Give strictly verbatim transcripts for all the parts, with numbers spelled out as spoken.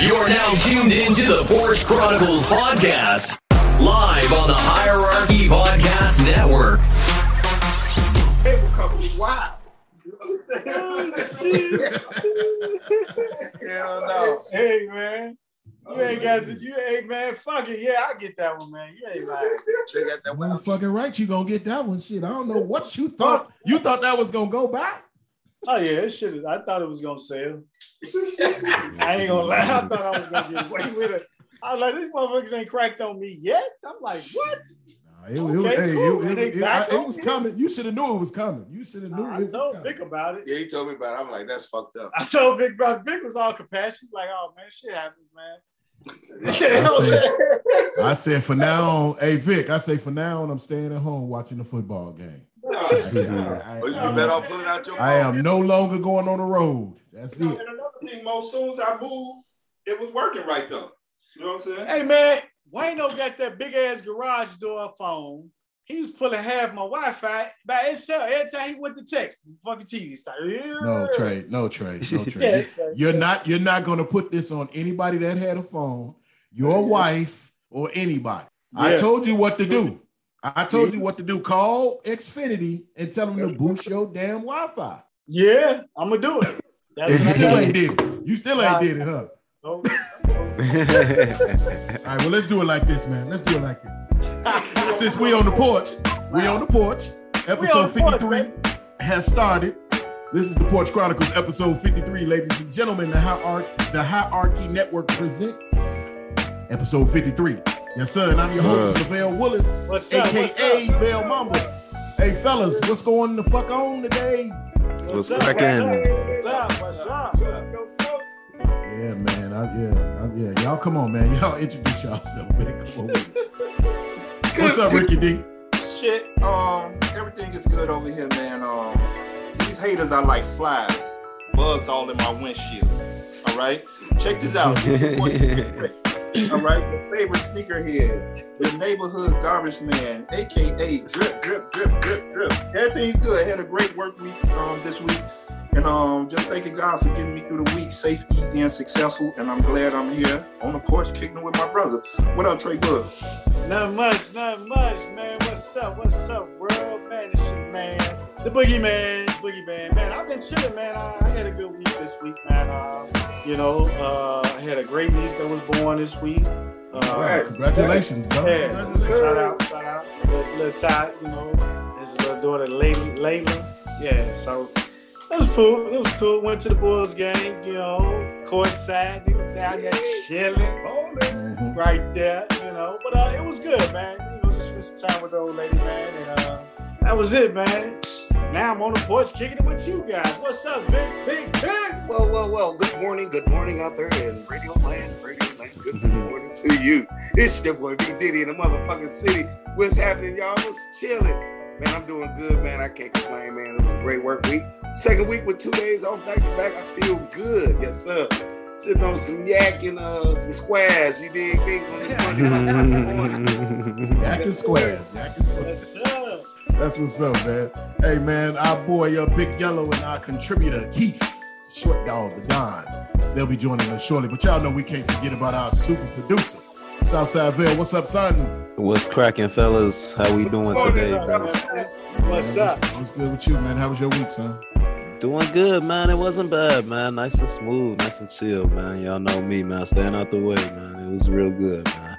You're now tuned into the Porch Chronicles podcast, live on the Hierarchy Podcast Network. Cable company, wow. Oh, shit. Hell no. Hey, man. You ain't got to, you ain't, man, fuck it, yeah, I get that one, man, you ain't lying. You got that one. You're fucking right, you gonna get that one, shit, I don't know what you thought, you thought that was gonna go by? Oh yeah, this shit, is, I thought it was gonna sell. I ain't gonna lie, I thought I was gonna get away with it. I was like, these motherfuckers ain't cracked on me yet, I'm like, what? It was coming. You should have knew it was coming. You should have knew uh, it was coming. I told Vic about it. Yeah, he told me about it. I'm like, that's fucked up. I told Vic about it. Vic was all compassionate. Like, oh, man, shit happens, man. I, said, I said, for now on, hey, Vic, I say, for now on, I'm staying at home watching the football game. No, yeah, I, I, well, you I, better I, put it out your I am no longer going on the road. That's no, it. And another thing, Mo, as soon as I moved, it was working right, though. You know what I'm saying? Hey, man. Wayno got that big-ass garage door phone. He was pulling half my Wi-Fi by itself. Every time he went to text, the fucking T V started. Yeah. No, Trey. No, Trey. No, Trey. yeah, you're yeah. not You're not going to put this on anybody that had a phone, your wife, or anybody. Yeah. I told you what to do. I told you what to do. Call Xfinity and tell them to boost your damn Wi-Fi. Yeah, I'm going to do it. That's and you still ain't did it. You still ain't did it, huh? No. All right, well, let's do it like this, man. Let's do it like this. Since we on the porch, we on the porch. Episode fifty-three has started. This is the Porch Chronicles, episode fifty-three, ladies and gentlemen. The Hierarchy, the Hierarchy Network presents episode fifty-three. Yes, sir. And I'm your host, LaVell Willis, what's up, A K A Bell Mumble. Hey, fellas, what's going the fuck on today? What's cracking? What's up? What's up? Yeah, man. I, yeah, I, yeah. Y'all, come on, man. Y'all introduce yourself, man. Come on. Good, What's up, good. Ricky D? Shit. Um, everything is good over here, man. Um, these haters are like flies, bugs all in my windshield. All right. Check this out. All right. Your favorite sneakerhead, the neighborhood garbage man, A K A drip, drip, drip, drip, drip. Everything's good. I had a great work week um this week. And um, just thanking God for getting me through the week safe, easy, and successful. And I'm glad I'm here on the porch kicking it with my brother. What up, Trey Brooks? Not much, not much, man. What's up? What's up, world? Man, this shit, man. The boogeyman, boogeyman. Man, I've been chilling, man. I, I had a good week this week, man. Uh, you know, uh, I had a great niece that was born this week. Uh, right. Congratulations, bro. Yeah. Congratulations. Shout out, shout out. Little, little Ty, you know, his little daughter, Layla. Layla. Yeah, so... It was cool. It was cool. Went to the Bulls game, you know, court side. They was down there chilling, rolling right there, you know. But uh, it was good, man. You know, just spent some time with the old lady, man. And uh, that was it, man. Now I'm on the porch kicking it with you guys. What's up, Big, Big, Big? Well, well, well. Good morning. Good morning out there in Radio Land. Radio Land. Good morning to you. It's your boy, Big Diddy in the motherfucking city. What's happening, y'all? What's chilling? Man, I'm doing good, man. I can't complain, man. It was a great work week. Second week with two days off back to back. I feel good. Yes, sir. Sitting on some yak and uh, some squares. You dig me? Yak and squares. Yak and squares. Yes, sir. That's what's up, man. Hey, man, our boy, uh, Big Yellow, and our contributor, Keith, short dog the Don. They'll be joining us shortly. But y'all know we can't forget about our super producer, Southside Veil. What's up, son? What's cracking, fellas? How we doing today? What's up? What's good with you, man? How was your week, son? Doing good, man. It wasn't bad, man. Nice and smooth, nice and chill, man. Y'all know me, man. Staying out the way, man. It was real good, man.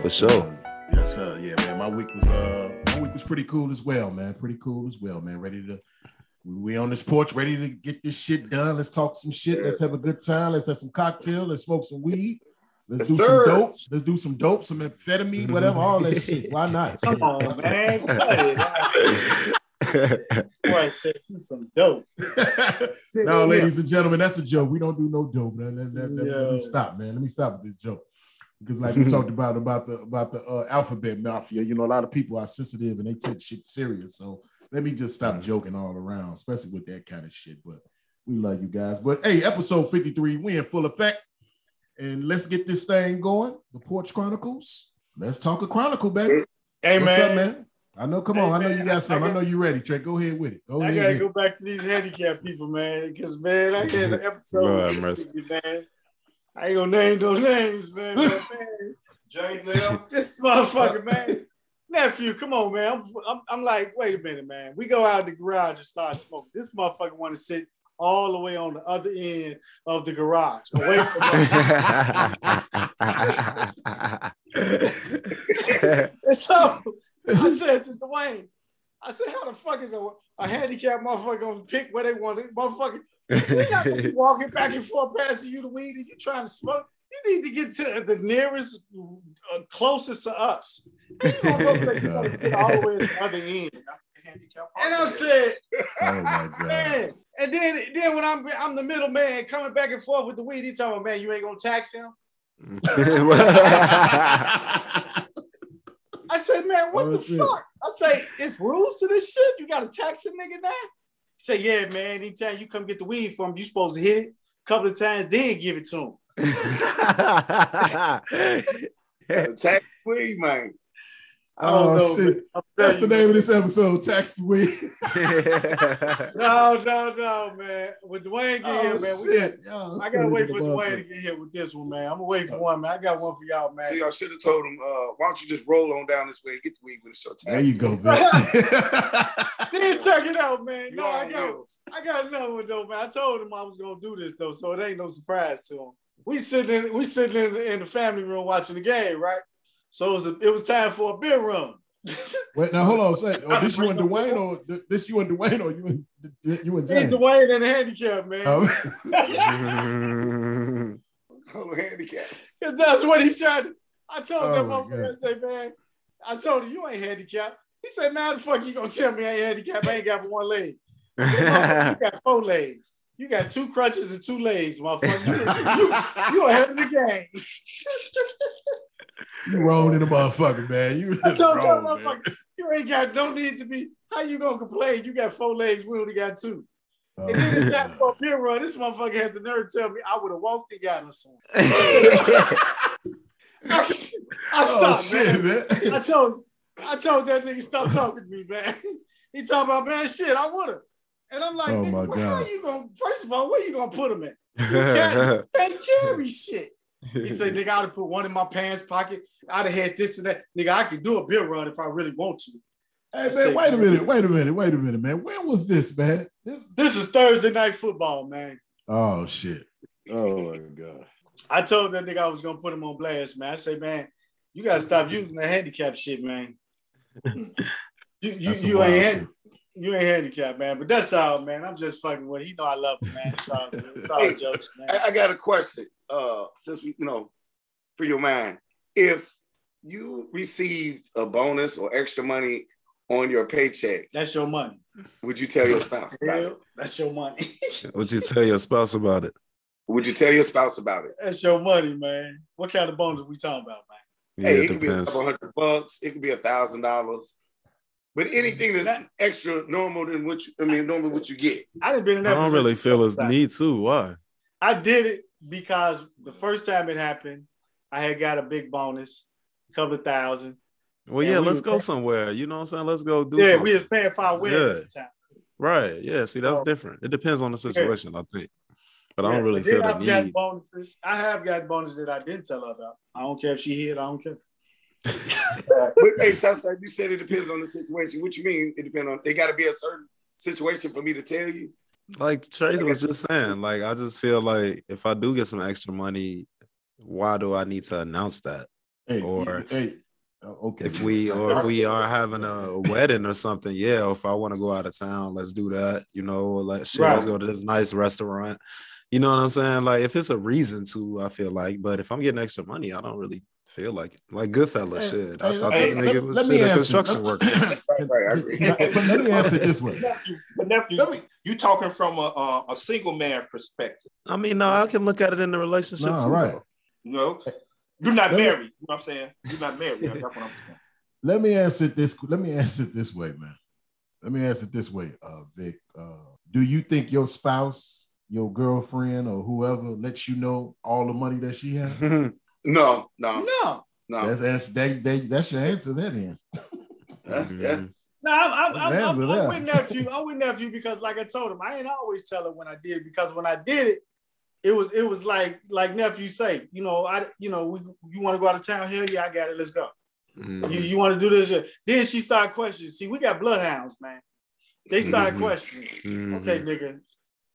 For sure. Yes, sir. Yeah, man. My week was uh, my week was pretty cool as well, man. Pretty cool as well, man. Ready to, we on this porch, ready to get this shit done. Let's talk some shit. Let's have a good time. Let's have some cocktail. Let's smoke some weed. Let's yes, do sir. some dopes. Let's do some dope, some amphetamine, whatever, all that shit. Why not? Come on, man. Boy, said some dope. No, ladies and gentlemen, that's a joke. We don't do no dope, man. That, that, that, no. Let me stop, man. Let me stop with this joke. Because like we talked about, about the about the uh, alphabet mafia, you know, a lot of people are sensitive and they take shit serious. So let me just stop joking all around, especially with that kind of shit. But we love you guys. But hey, episode fifty-three, we in full effect. And let's get this thing going. The Porch Chronicles. Let's talk a chronicle, baby. Hey, What's man. Up, man? I know, come hey, on. Man. I know you got something. I, I know you ready, Trey. Go ahead with it. Go I ahead. I got to go it. back to these handicapped people, man. Because, man, I had an episode. Lord, man. I ain't gonna name those names, man. James Bell. This motherfucker, man. Nephew, come on, man. I'm, I'm I'm like, wait a minute, man. We go out in the garage and start smoking. This motherfucker wanna sit all the way on the other end of the garage, away from us. And so I said to Dwayne, I said, how the fuck is a, a handicapped motherfucker gonna pick where they want it? Motherfucker, we got to be walking back and forth passing you the weed and you trying to smoke. You need to get to the nearest, uh, closest to us. You don't know, sit all the way to the other end. And I said, oh my God. Man. And then, then when I'm I'm the middle man coming back and forth with the weed, he telling me, man, you ain't gonna tax him. I said, man, what oh, the shit. fuck? I say, it's rules to this shit. You gotta tax a nigga now. He said, yeah, man. Anytime you come get the weed from him, you supposed to hit it a couple of times, then give it to him. Tax weed, man. I don't oh, know, shit. That's the name of this episode, Tax the Weed. no, no, no, man. With Dwayne get oh, here, man. Shit. Just, oh, I got to wait for Dwayne to get here with this one, man. I'm going to wait for one, man. I got one for y'all, man. See, y'all should have told him, uh, why don't you just roll on down this way and get the weed with a short time. There you go, man. Then check it out, man. You no, I got, I got another one, though, man. I told him I was going to do this, though, so it ain't no surprise to him. We sitting in, we sitting in, in the family room watching the game, right? So it was, a, it was time for a beer run. Wait, now hold on. So, oh, this you and Dwayne, or this you and Dwayne, or you and you and James? Me, Dwayne, and the handicap, man. Oh, oh handicap. That's what he's trying to. I told oh, that motherfucker, I say, man, I told him you ain't handicapped. He said, man, how the fuck you gonna tell me I ain't handicapped? I ain't got one leg. Said, you got four legs. You got two crutches and two legs, motherfucker. You, you, you are ahead of the game. You wrong in the motherfucker, man. You I told wrong, you, motherfucker, man. You ain't got no need to be. How you gonna complain? You got four legs, we only got two. Oh, and then it's time for a beer run. This motherfucker had the nerve to tell me I would have walked and got us. I, I stopped, oh, man. Shit, man. I told, I told that nigga stop talking to me, man. He talking about, man, shit, I would have. And I'm like, oh, nigga, well, how you gonna? First of all, where you gonna put him at? You can't carry shit. He said, nigga, I'd have put one in my pants pocket. I'd have had this and that. Nigga, I could do a beer run if I really want to. Hey, man, said, wait a minute, wait a minute, wait a minute, man. When was this, man? This, this is Thursday Night Football, man. Oh, shit. Oh, my God. I told that nigga I was going to put him on blast, man. I said, man, you got to stop using the handicap shit, man. you you, you ain't hand, you ain't handicapped, man. But that's all, man. I'm just fucking with him. He know I love him, man. It's all, it's all hey, jokes, man. I, I got a question. Uh, since we, you know, for your mind, if you received a bonus or extra money on your paycheck, that's your money. Would you tell your spouse about it? That's your money. Would you tell your spouse about it? Would you tell your spouse about it? That's your money, man. What kind of bonus are we talking about, man? Yeah, hey, it could be a couple hundred bucks. It could be a thousand dollars. But anything that's that, extra normal than what you, I mean, normal what you get. I didn't been in that. I don't really feel a need to. Why? I did it. Because the first time it happened, I had got a big bonus, a couple of thousand. Well, yeah, we let's go paying. somewhere. You know what I'm saying? Let's go do yeah, something. Yeah, we was paying for our wedding at the time. Right. Yeah, see, that's um, different. It depends on the situation, yeah. I think. But yeah, I don't really feel I've the got need. Bonuses. I have got bonuses that I didn't tell her about. I don't care if she hid. I don't care. But, hey, Southside, you said it depends on the situation. What you mean it depends on? They got to be a certain situation for me to tell you? Like Trace was just saying, like, I just feel like if I do get some extra money, why do I need to announce that? Hey, or hey, okay. If we or if we are having a wedding or something, yeah, or if I want to go out of town, let's do that, you know, like shit, right. Let's go to this nice restaurant. You know what I'm saying? Like, if it's a reason to, I feel like, but if I'm getting extra money, I don't really feel like it. Like Goodfella hey, shit. I hey, thought hey, this nigga let, was let shit a construction worker. Right, right, I agree. But let me answer it this way. But nephew, let me, you talking from a, uh, a single man perspective. I mean, no, I can look at it in the relationship nah, too. Right. No, you're not let married. Me, you know what I'm saying? You're not married. That's what I'm saying. Let me answer it this. Let me answer it this way, man. Let me answer it this way, uh, Vic. Uh, do you think your spouse, your girlfriend, or whoever lets you know all the money that she has? No, no, no, no. That's, that's that, that, that's your answer. That in. yeah, yeah. No, I'm, I'm, I'm, I'm, I'm with nephew. I'm with nephew because, like I told him, I ain't always tell her when I did it because when I did it, it was it was like like nephew say, you know, I you know, we, you want to go out of town? Hell yeah, I got it. Let's go. Mm-hmm. You you want to do this? Yeah. Then she started questioning. See, we got bloodhounds, man. They started mm-hmm. questioning. Mm-hmm. Okay, nigga,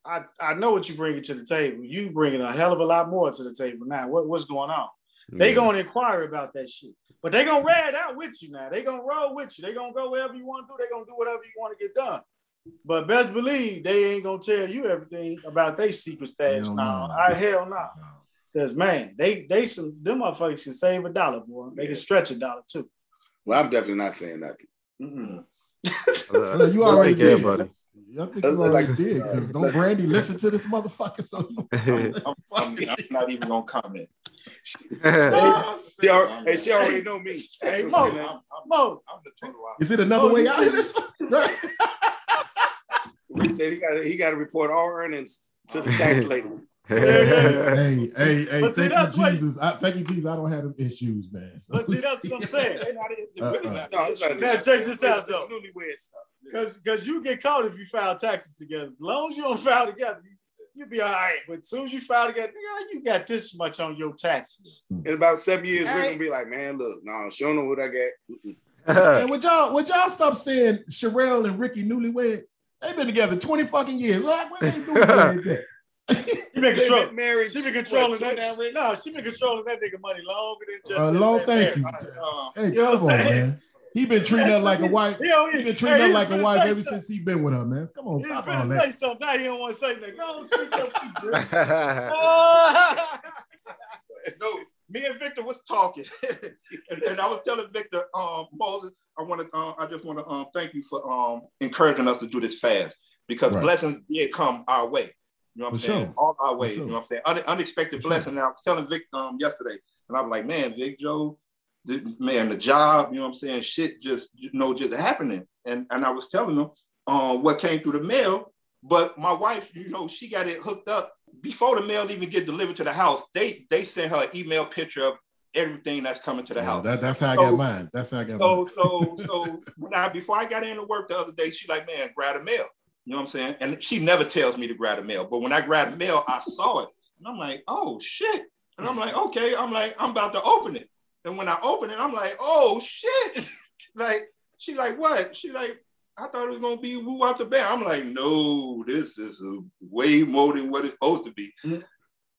I, I know what you bringing to the table. You bringing a hell of a lot more to the table now. What what's going on? Mm-hmm. They gonna inquire about that shit. But they gonna ride out with you now. They gonna roll with you. They gonna go wherever you want to do. They gonna do whatever you want to get done. But best believe they ain't gonna tell you everything about their secret stash. No, nah. I hell no. Nah. Because man, they they some them motherfuckers can save a dollar, boy. They yeah. can stretch a dollar too. Well, I'm definitely not saying nothing. Mm-mm. Uh, you already did, buddy. I think you already did. Because don't Brandy listen to this motherfucker. So I'm, I'm, I'm, I'm not even gonna comment. she, she, already, hey, she already know me. Hey, Mo, I'm, I'm, Mo. I'm the total opposite. Is it another oh, way out of this one? He said he got he got to report all earnings to the tax lady. Hey, hey, hey, hey! But thank see, you, Jesus. I, thank you, Jesus. I don't have them issues, man. So. But see, that's what I'm saying. uh, uh, no, it's not now, check this out, though. Because because you get caught if you file taxes together. As long as you don't file together, you, you'll be all right. But as soon as you file together, you got this much on your taxes. In about seven years, all we're right. gonna be like, man, look, no, she don't know what I got. Mm-mm. And would y'all would y'all stop saying Sherelle and Ricky newlyweds? They've been together twenty fucking years. Like, what they doing? She been controlling married. She been controlling that. Down, no, she been controlling that nigga money longer than just. Uh, long, thank you. Uh, hey, you know what I'm saying? Man. He been treating her like a wife. He been treating her like a wife ever since he been with her, man. Come on, stop all that. He finna say something now. He don't want to say nothing. No, don't speak up. Oh. No, me and Victor was talking, and, and I was telling Victor, um, Moses, I want to, um, I just want to, um, thank you for, um, encouraging us to do this fast because right. blessings did come our way. You know what I'm for saying? Sure. All our way. Sure. You know what I'm saying? Un- unexpected for blessing. Sure. And I was telling Vic um, yesterday, and I was like, man, Vic, Joe, this, man, the job, you know what I'm saying? Shit just, you know, just happening. And and I was telling him uh, what came through the mail, but my wife, you know, she got it hooked up. Before the mail even get delivered to the house, they they sent her an email picture of everything that's coming to the yeah, house. That, that's how so, I got mine. That's how I got so, mine. So, so, so, when I, before I got into work the other day, she like, man, grab the mail. You know what I'm saying? And she never tells me to grab the mail, but when I grabbed the mail, I saw it. And I'm like, oh shit. And I'm like, okay, I'm like, I'm about to open it. And when I open it, I'm like, oh shit. Like, she like, what? She like, I thought it was gonna be woo out the bed. I'm like, no, this is a way more than what it's supposed to be. Mm-hmm.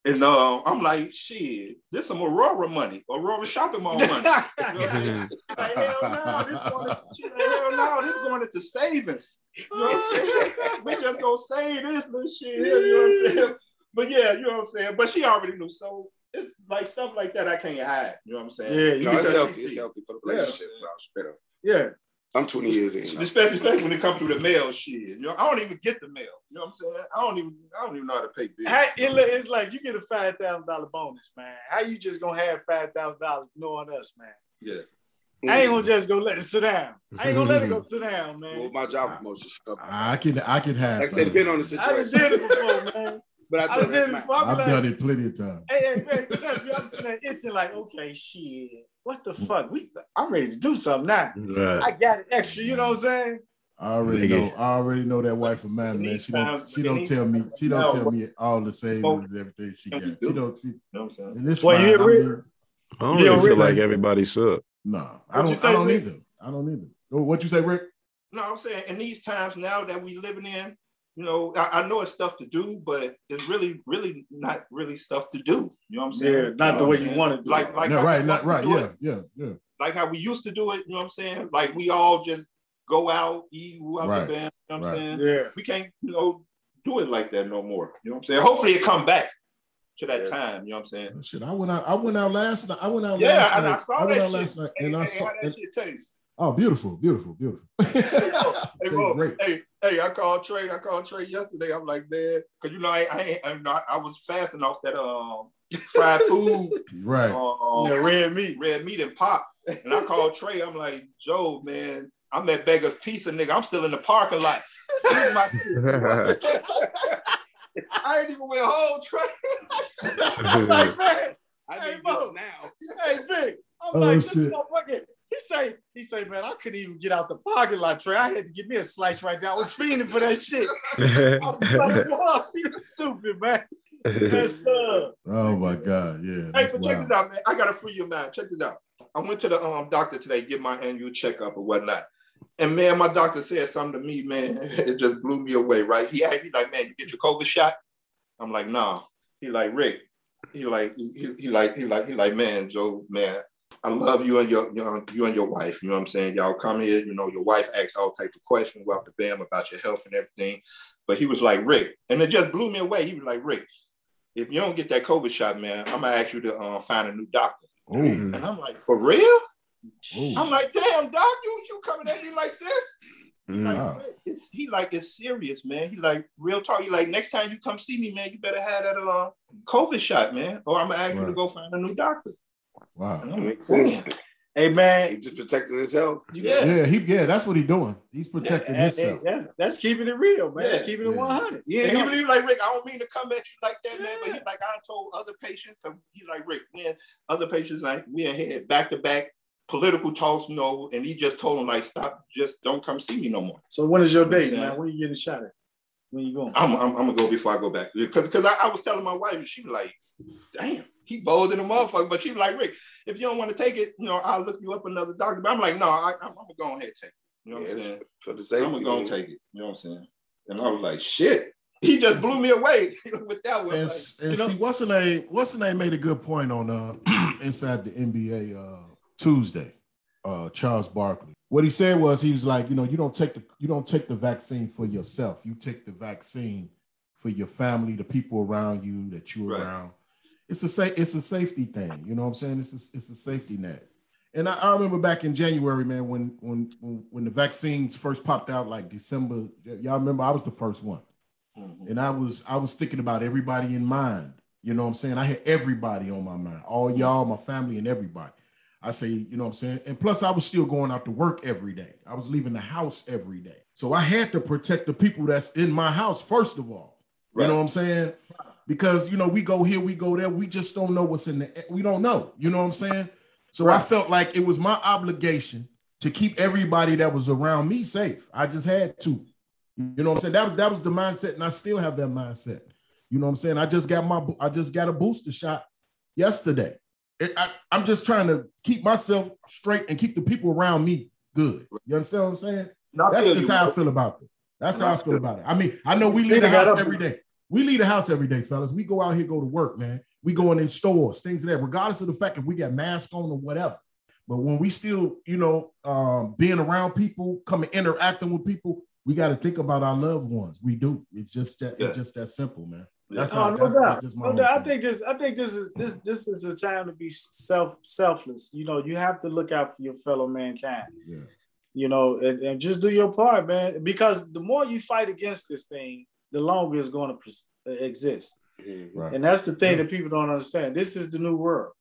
And uh, I'm like, shit, this some Aurora money, Aurora shopping mall money. You know what I'm like, hell no, this going to, she's like, hell no, this going into savings. You know what I'm saying? We just gonna save this little shit. You know what I'm saying? But yeah, you know what I'm saying. But she already knew, so it's like stuff like that I can't hide. You know what I'm saying? Yeah, you no, it's healthy. It's healthy for the relationship. Yeah. yeah. I'm twenty years in. Especially, especially when it comes through the mail shit. You know, I don't even get the mail. You know what I'm saying? I don't even I don't even know how to pay bills. How, it, it's like you get a five thousand dollars bonus, man. How you just gonna have five thousand dollars knowing us, man? Yeah. Mm. I ain't gonna just go let it sit down. I ain't gonna let it go sit down, man. Well, my job promotion stuff. I can I can have like I said, been on the situation. I did it before, man. But I, I did it before. I've like, done it plenty of times. Hey, hey, man, I'm sitting there itching like, okay, shit. What the fuck? We I'm ready to do something now. Right. I got it extra, you know what I'm saying? I already know. I already know that wife of mine, man. She don't she don't tell me, she don't tell me all the savings and everything she got. She don't she and this well, you really, I don't really feel like everybody's up. No, I don't, say, I don't either. I don't either. What you say, Rick? No, I'm saying in these times now that we living in, you know, I, I know it's stuff to do, but it's really, really not really stuff to do. You know what I'm saying? Yeah, not you know the way you want to do like, it. Like, no, right, not right. Yeah, it. yeah, yeah. Like how we used to do it, you know what I'm saying? Like we all just go out, eat, woo out right. the band, you know what right. I'm saying? Yeah. We can't, you know, do it like that no more. You know what I'm saying? Hopefully it come back to that yeah. time, you know what I'm saying? Oh, shit, I went out, I went out last night. I went out yeah, last night. Yeah, and I saw I that shit. Night, and, and I saw how that and, shit tastes. Oh, beautiful, beautiful, beautiful. Hey, bro, hey, bro, hey, hey, I called Trey. I called Trey yesterday. I'm like, man, because you know, I I, ain't, I, you know, I I was fasting off that um fried food, right? Um, yeah, red meat, red meat and pop. And I called Trey. I'm like, Joe, man, I'm at Beggar's Pizza, nigga. I'm still in the parking lot. I ain't even went home, Trey. I'm like, man, I hey, need Mo, this now. Hey, Vic, I'm oh, like, this shit. Motherfucker. He say, he say, man, I couldn't even get out the parking lot, Trey. I had to give me a slice right now. I was fiending for that shit. I was like, wow, you stupid, man. Yes, sir. Oh my God, yeah. Hey, but check this out, man. I gotta free your mind. Check this out. I went to the um doctor today, get my annual checkup or whatnot. And man, my doctor said something to me, man. It just blew me away, right? He asked me like, man, you get your COVID shot? I'm like, nah. He like, Rick. He like, he, he like, he like, he like, man, Joe, man, I love you and your, you know, you and your wife. You know what I'm saying? Y'all come here, you know, your wife asks all types of questions about the bam, about your health and everything. But he was like, Rick, and it just blew me away. He was like, Rick, if you don't get that COVID shot, man, I'm gonna ask you to uh, find a new doctor. Ooh. And I'm like, for real? Ooh. I'm like, damn, doc, you, you coming at me like this? Nah. Like, it's, he like, it's serious, man. He like, real talk. He like, next time you come see me, man, you better have that uh, COVID shot, man, or I'm gonna ask right. you to go find a new doctor. Wow. That makes sense. Hey, man. He's just protecting his health. Yeah. Yeah, he, yeah, that's what he's doing. He's protecting yeah, himself. That's, that's keeping it real, man. Yeah. That's keeping it yeah. one hundred. Yeah. And he really like, Rick, I don't mean to come at you like that, yeah. man, but he like, I told other patients, he like, Rick, man, other patients, like, we had back-to-back political talks, you know, and he just told him, like, stop, just don't come see me no more. So when is your date, man? When are you getting shot at? When you going? I'm, I'm, I'm going to go before I go back. Because I, I was telling my wife, and she was like, damn. He bold in the motherfucker, but she was like, Rick, if you don't want to take it, you know, I'll look you up another doctor. But I'm like, no, I, I'm, I'm going to go ahead and take it. You know what, yes, what I'm saying? For the sake I'm going to go and take it. You know what I'm saying? And I was like, shit. He just blew me away with that one. And, like, and you know? See, what's her name? What's her name made a good point on uh, Inside the N B A uh, Tuesday, uh, Charles Barkley. What he said was, he was like, you know, you don't take the you don't take the vaccine for yourself. You take the vaccine for your family, the people around you that you're right. around. It's a sa- it's a safety thing, you know what I'm saying? It's a, it's a safety net. And I, I remember back in January, man, when, when when the vaccines first popped out, like December, y'all remember I was the first one. Mm-hmm. And I was I was thinking about everybody in mind, you know what I'm saying? I had everybody on my mind, all y'all, my family and everybody. I say, you know what I'm saying? And plus I was still going out to work every day. I was leaving the house every day. So I had to protect the people that's in my house, first of all, right. You know what I'm saying? Because, you know, we go here, we go there. We just don't know what's in the, we don't know. You know what I'm saying? So right. I felt like it was my obligation to keep everybody that was around me safe. I just had to, you know what I'm saying? That, that was the mindset. And I still have that mindset. You know what I'm saying? I just got my, I just got a booster shot yesterday. It, I, I'm just trying to keep myself straight and keep the people around me good. You understand what I'm saying? Not That's just you, how I feel about it. That's how I feel good. about it. I mean, I know we leave the house every day. We leave the house every day, fellas. We go out here, go to work, man. We going in stores, things like that, regardless of the fact if we got masks on or whatever. But when we still, you know, um, being around people, coming, interacting with people, we got to think about our loved ones. We do. It's just that. Yeah. It's just that simple, man. That's yeah. how. Oh, no that's, doubt. That's just my no doubt. I think this. I think this is this. This is a time to be self selfless. You know, you have to look out for your fellow mankind. Yeah. You know, and, and just do your part, man. Because the more you fight against this thing, the longer it's going to exist. Right. And that's the thing yeah. that people don't understand. This is the new world.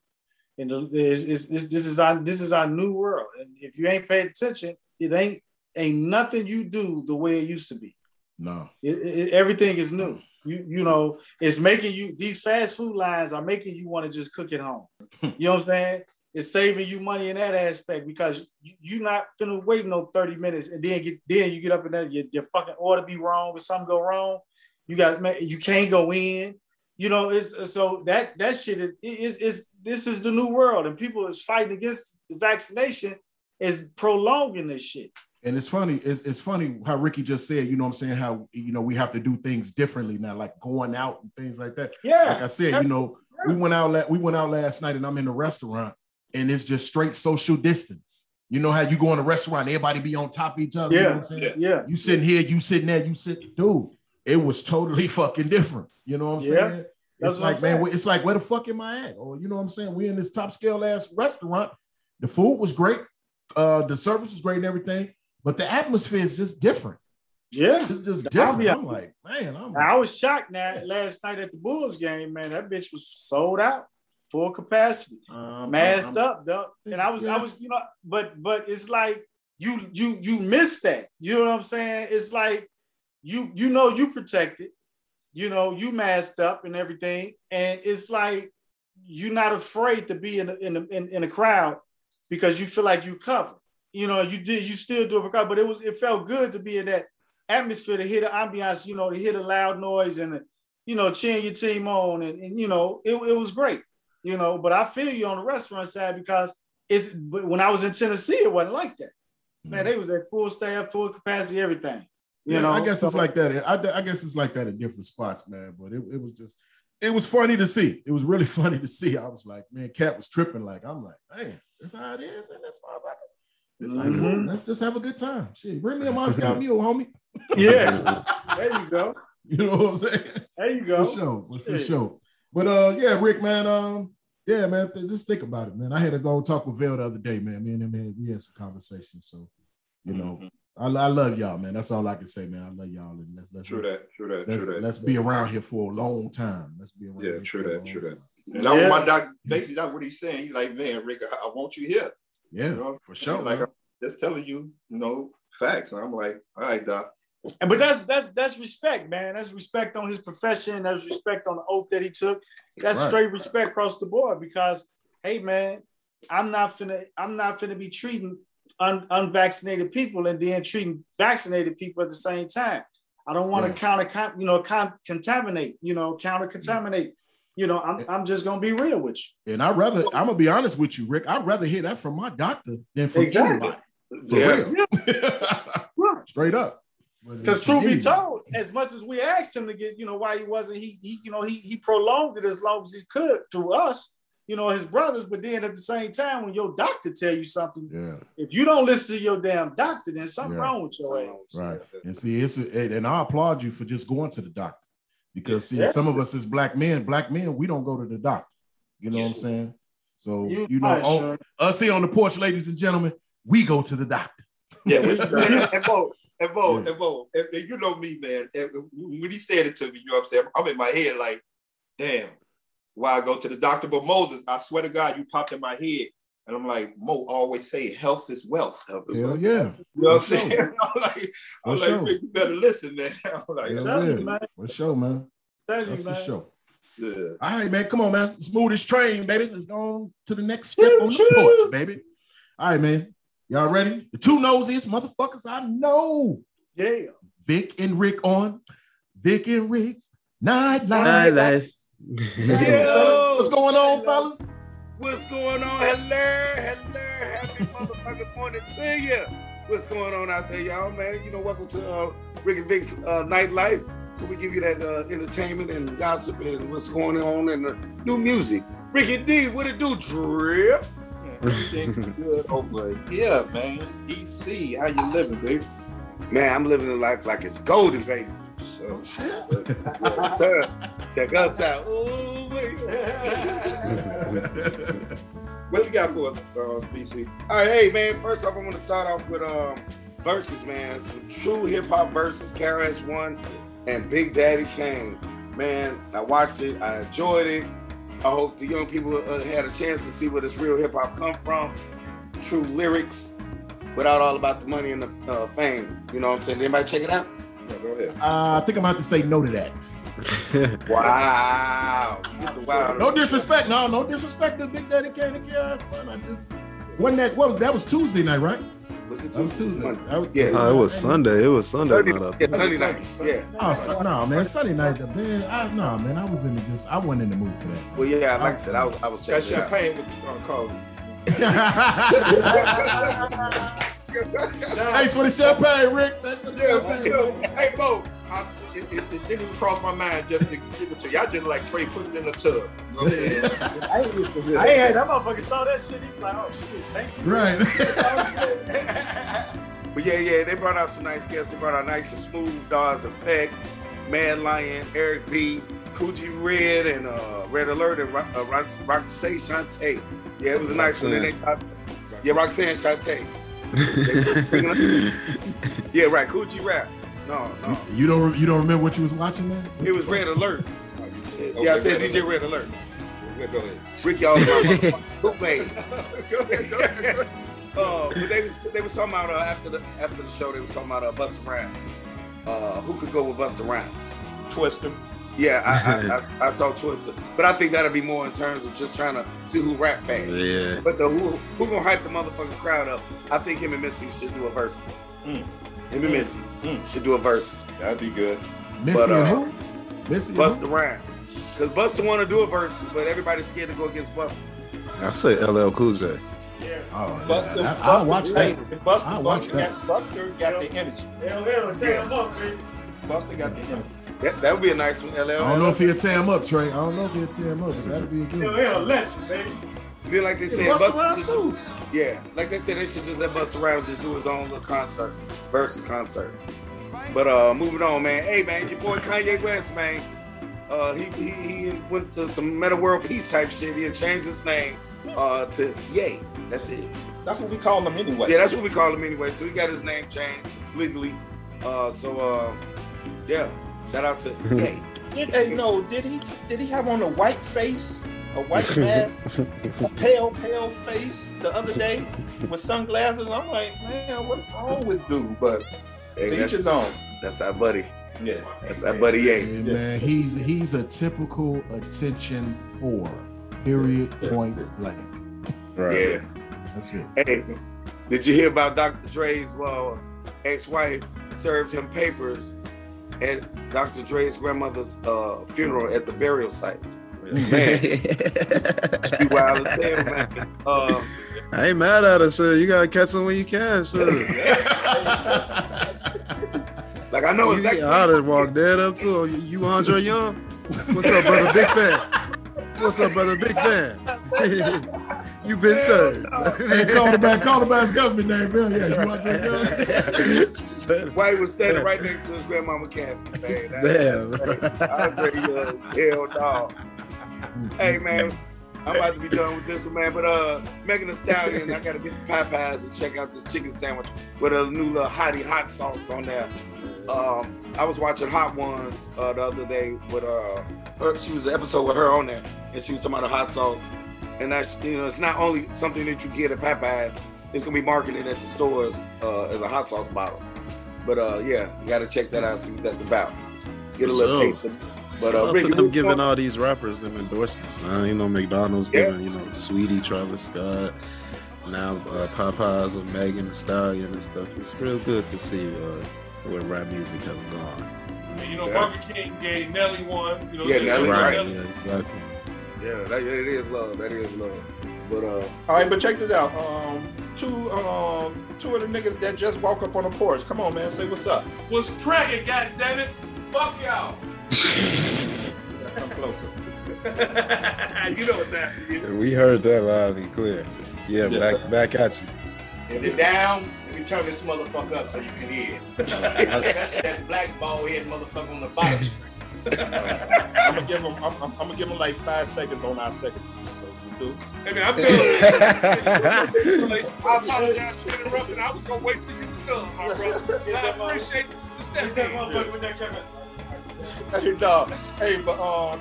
And the, it's, it's, it's, this is our this is our new world. And if you ain't paying attention, it ain't ain't nothing you do the way it used to be. No. It, it, everything is new. You you know, it's making you, these fast food lines are making you want to just cook at home. You know what I'm saying? It's saving you money in that aspect because you, you're not finna wait no thirty minutes and then get then you get up and there, your, your fucking order be wrong or something go wrong. You got you can't go in. You know, it's so that that shit is it, is this is the new world and people is fighting against the vaccination is prolonging this shit. And it's funny, it's, it's funny how Ricky just said, you know what I'm saying, how you know we have to do things differently now, like going out and things like that. Yeah. Like I said, you know, we went out we went out last night and I'm in the restaurant. And it's just straight social distance. You know how you go in a restaurant, everybody be on top of each other. Yeah, you know what I'm saying? Yeah. You sitting here, you sitting there, you sitting. Dude, it was totally fucking different. You know what I'm yeah, saying? It's like, man, saying. It's like, where the fuck am I at? Or you know what I'm saying? We're in this top scale ass restaurant. The food was great. Uh, the service was great and everything. But the atmosphere is just different. Yeah. It's just the different. Obvious. I'm like, man. I'm like, I was shocked now, last night at the Bulls game, man. That bitch was sold out. Full capacity, um, masked I'm, up, though. And I was, yeah. I was, you know, but but it's like you you you miss that. You know what I'm saying? It's like you you know you protected, you know you masked up and everything, and it's like you're not afraid to be in a, in a, in, in a crowd because you feel like you covered. You know you did you still do it because, but it was it felt good to be in that atmosphere to hear the ambiance, you know, to hear the loud noise and the, you know, cheering your team on. And, and you know, it, it was great, you know, but I feel you on the restaurant side because it's, but when I was in Tennessee, it wasn't like that. Man, they was at full staff, full capacity, everything. You yeah, know, I guess it's so, like that. I, I guess it's like that in different spots, man. But it, it was just, it was funny to see. It was really funny to see. I was like, man, Cat was tripping. Like, I'm like, man, that's how it is in this motherfucker. It's mm-hmm. like, well, let's just have a good time. Shit, bring me a Moscow meal, homie. Yeah, there you go. You know what I'm saying? There you go. For sure, for sure. But uh, yeah, Rick, man, um. Yeah, man, th- just think about it, man. I had to go talk with Vail the other day, man. Me and him, had, we had some conversations. So, you know, mm-hmm. I, I love y'all, man. That's all I can say, man. I love y'all. And let's, let's, true that, true that, let's, true that. Let's be around here for a long time. Let's be around yeah, here true that, true time. That. And yeah. I want my doc, basically that's what he's saying. He's like, man, Rick, I, I want you here. Yeah, you know? For sure. Like, man. I'm just telling you, you know, facts. And I'm like, all right, doc. But that's that's that's respect, man. That's respect on his profession. That's respect on the oath that he took. That's right. Straight respect across the board. Because, hey, man, I'm not finna I'm not finna be treating un, unvaccinated people and then treating vaccinated people at the same time. I don't want to yeah. counter, you know, con- contaminate, you know, counter contaminate. You know, I'm I'm just gonna be real with you. And I rather I'm gonna be honest with you, Rick. I'd rather hear that from my doctor than from exactly. anybody. Yeah. Yeah. Straight up. Because truth be told, as much as we asked him to get, you know, why he wasn't, he, he you know, he he prolonged it as long as he could to us, you know, his brothers. But then at the same time, when your doctor tell you something, yeah. if you don't listen to your damn doctor, then something yeah. wrong with your ass. Right. And see, it's a, and I applaud you for just going to the doctor because see, yeah. some of us as black men, black men, we don't go to the doctor. You know what I'm saying? So you, you know, on, sure. us here on the porch, ladies and gentlemen, we go to the doctor. Yeah, we both. And Bo, yeah. and Bo, and, and you know me, man. And when he said it to me, you know what I'm saying? I'm in my head like, damn, why I go to the doctor? But Moses, I swear to God, you popped in my head. And I'm like, Mo always say health is wealth. Health is Hell wealth. Yeah. You know what For I'm sure. saying? I'm like, I'm like sure. you better listen, man. I'm like, yeah, you, man. For sure, man. Thank you, man. For sure. Yeah. All right, man. Come on, man. Smooth this train, baby. Let's go on to the next step on the porch, baby. All right, man. Y'all ready? The two nosiest motherfuckers I know. Yeah. Vic and Rick on. Vic and Rick's Nightlife. Nightlife. Hello. What's going on, Hello. fellas? What's going on? Hello. Hello. Happy motherfucking morning to you. What's going on out there, y'all, man? You know, welcome to uh, Rick and Vic's uh, Nightlife. Where we give you that uh, entertainment and gossip and what's going on and uh, new music. Ricky D, what it do, drip? Everything's good over here, man. D C, how you living, baby? Man, I'm living a life like it's golden, baby. So, yes, sir. Check us out. Ooh, what you got for us, uh, D C? All right, hey, man. First off, I want to start off with um, Versus, man. Some true hip-hop Versus. K R S One and Big Daddy Kane. Man, I watched it. I enjoyed it. I hope the young people uh, had a chance to see where this real hip hop come from, true lyrics, without all about the money and the uh, fame. You know what I'm saying? Did anybody check it out? Yeah, go ahead. Uh, I think I'm about to say no to that. Wow. wow. No disrespect. No, no disrespect to Big Daddy Kane. I just wasn't that. What was that? Was Tuesday night, right? Was it Tuesday? That was Tuesday. That was, yeah, uh, it was Sunday. It was Sunday Sunday night. Yeah, Sunday night. Yeah. Oh, so, no, man, Sunday night. The band. I, no, man, I was in the just. I wasn't in the mood for that. Well, yeah, like I said, I was. I was. That champagne was on cold. Thanks for the champagne, Rick. Yeah, hey, Bo. I, it, it, it didn't even cross my mind just to give it to you. I did like Trey put it in the tub. You know what I ain't I had that motherfucker saw that shit. He was like, oh shit, thank you. Right. But yeah, yeah, they brought out some nice guests. They brought out Nice and Smooth, Dawes Effect, Mad Lion, Eric B, Coogee Red, and uh, Red Alert, and uh, Roxanne Rock, Shante. Yeah, it was a nice one. They stopped. Yeah, Roxanne Shante. Yeah, right. Coogee Rap. No, no. You don't you don't remember what you was watching, man? It was Red Alert. Okay. Yeah, I said D J Red Alert. Go ahead. Ricky all about Go ahead. Go ahead. Uh, but they was they was talking about uh, after the after the show they was talking about uh, Busta Rhymes. Uh, who could go with Busta Rhymes? Twister. Yeah, I I, I I saw Twister, but I think that'll be more in terms of just trying to see who rap fast. Yeah. But the who who gonna hype the motherfucking crowd up? I think him and Missy should do a versus. Mm. Him and Missy mm. should do a versus. That'd be good. Missy but, uh, and who? Missy, Busta Rhymes. Because Busta want to do a versus, but everybody's scared to go against Busta. I say L L Cool J. Yeah. Oh, Busta, yeah. I, I watched that. Busta, I watched Busta that. Got, Busta got the energy. L L, tear him up, man. Busta got the energy. That, that would be a nice one, L L. I don't know if he'll tear him up, Trey. I don't know if he'll tear him up. That'd be a good one. L L, legend, baby. Then, like they said, Busta too. Yeah, like they said, they should just let Busta Rhymes just do his own little concert, versus concert. But uh, moving on, man. Hey, man, your boy Kanye West, man. Uh, he, he he went to some Meta World Peace type shit. He changed his name uh, to Ye. That's it. That's what we call him anyway. Yeah, that's what we call him anyway. So he got his name changed legally. Uh, so uh, yeah, shout out to Ye. Did, hey, no, did he did he have on a white face? A white mask, a pale, pale face the other day with sunglasses. I'm like, man, what's wrong with dude? But hey, to each his own. That's our buddy. Yeah, that's our buddy. Yeah, yeah, man, he's he's a typical attention whore. Period. Point blank. Right. Yeah, that's it. Hey, did you hear about Doctor Dre's well, ex-wife served him papers at Doctor Dre's grandmother's uh, funeral at the burial site? Man, she wild as hell, man. Uh, I ain't mad at her, sir. You gotta catch them when you can, sir. Like I know exactly. I'd have walked dead up to her. You Andre Young? What's up, brother? Big fan. What's up, brother? Big fan. You been served. Hey, call the back. Call the back government name, man. Yeah, you Andre Young. White was standing right next to his grandmama casket, man. That's crazy. Andre Young, hell dog. Hey man, I'm about to be done with this one, man. But uh, Megan Thee Stallion, I gotta get the Popeyes and check out this chicken sandwich with a new little hottie hot sauce on there. Um, I was watching Hot Ones uh, the other day with uh, her. She was an episode with her on there, and she was talking about a hot sauce. And that's, you know, it's not only something that you get at Popeyes; it's gonna be marketed at the stores uh, as a hot sauce bottle. But uh, yeah, you gotta check that out, see what that's about. Get a little so, taste of it. But uh, Ricky, them giving on? all these rappers them endorsements, man. You know, McDonald's yeah. giving, you know, Sweetie, Travis Scott, now uh, Popeyes with Megan Thee Stallion and stuff. It's real good to see uh, where rap music has gone. And, you know, exactly. Burger King gave Nelly one. You know, yeah, Nelly, right? Nelly. Yeah, exactly. Yeah, that, it is love. That is love. But uh, all right, but check this out. Um, two, um, two of the niggas that just walk up on the porch. Come on, man, say what's up. Was pregnant, goddammit. Fuck y'all. Come closer. You know what's happening. We heard that loud and clear. Yeah, yeah, back back at you. Is it down? Let me turn this motherfucker up so you can hear it. That's that black ball head motherfucker on the bottom. I'm gonna give him. I'm, I'm gonna give him like five seconds on our second. Dude. Hey man, I'm done. Like, I apologize for interrupting. I was gonna wait till you were done, my brother. And I appreciate the step that motherfucker when that came out. Hey dog. Hey, but um,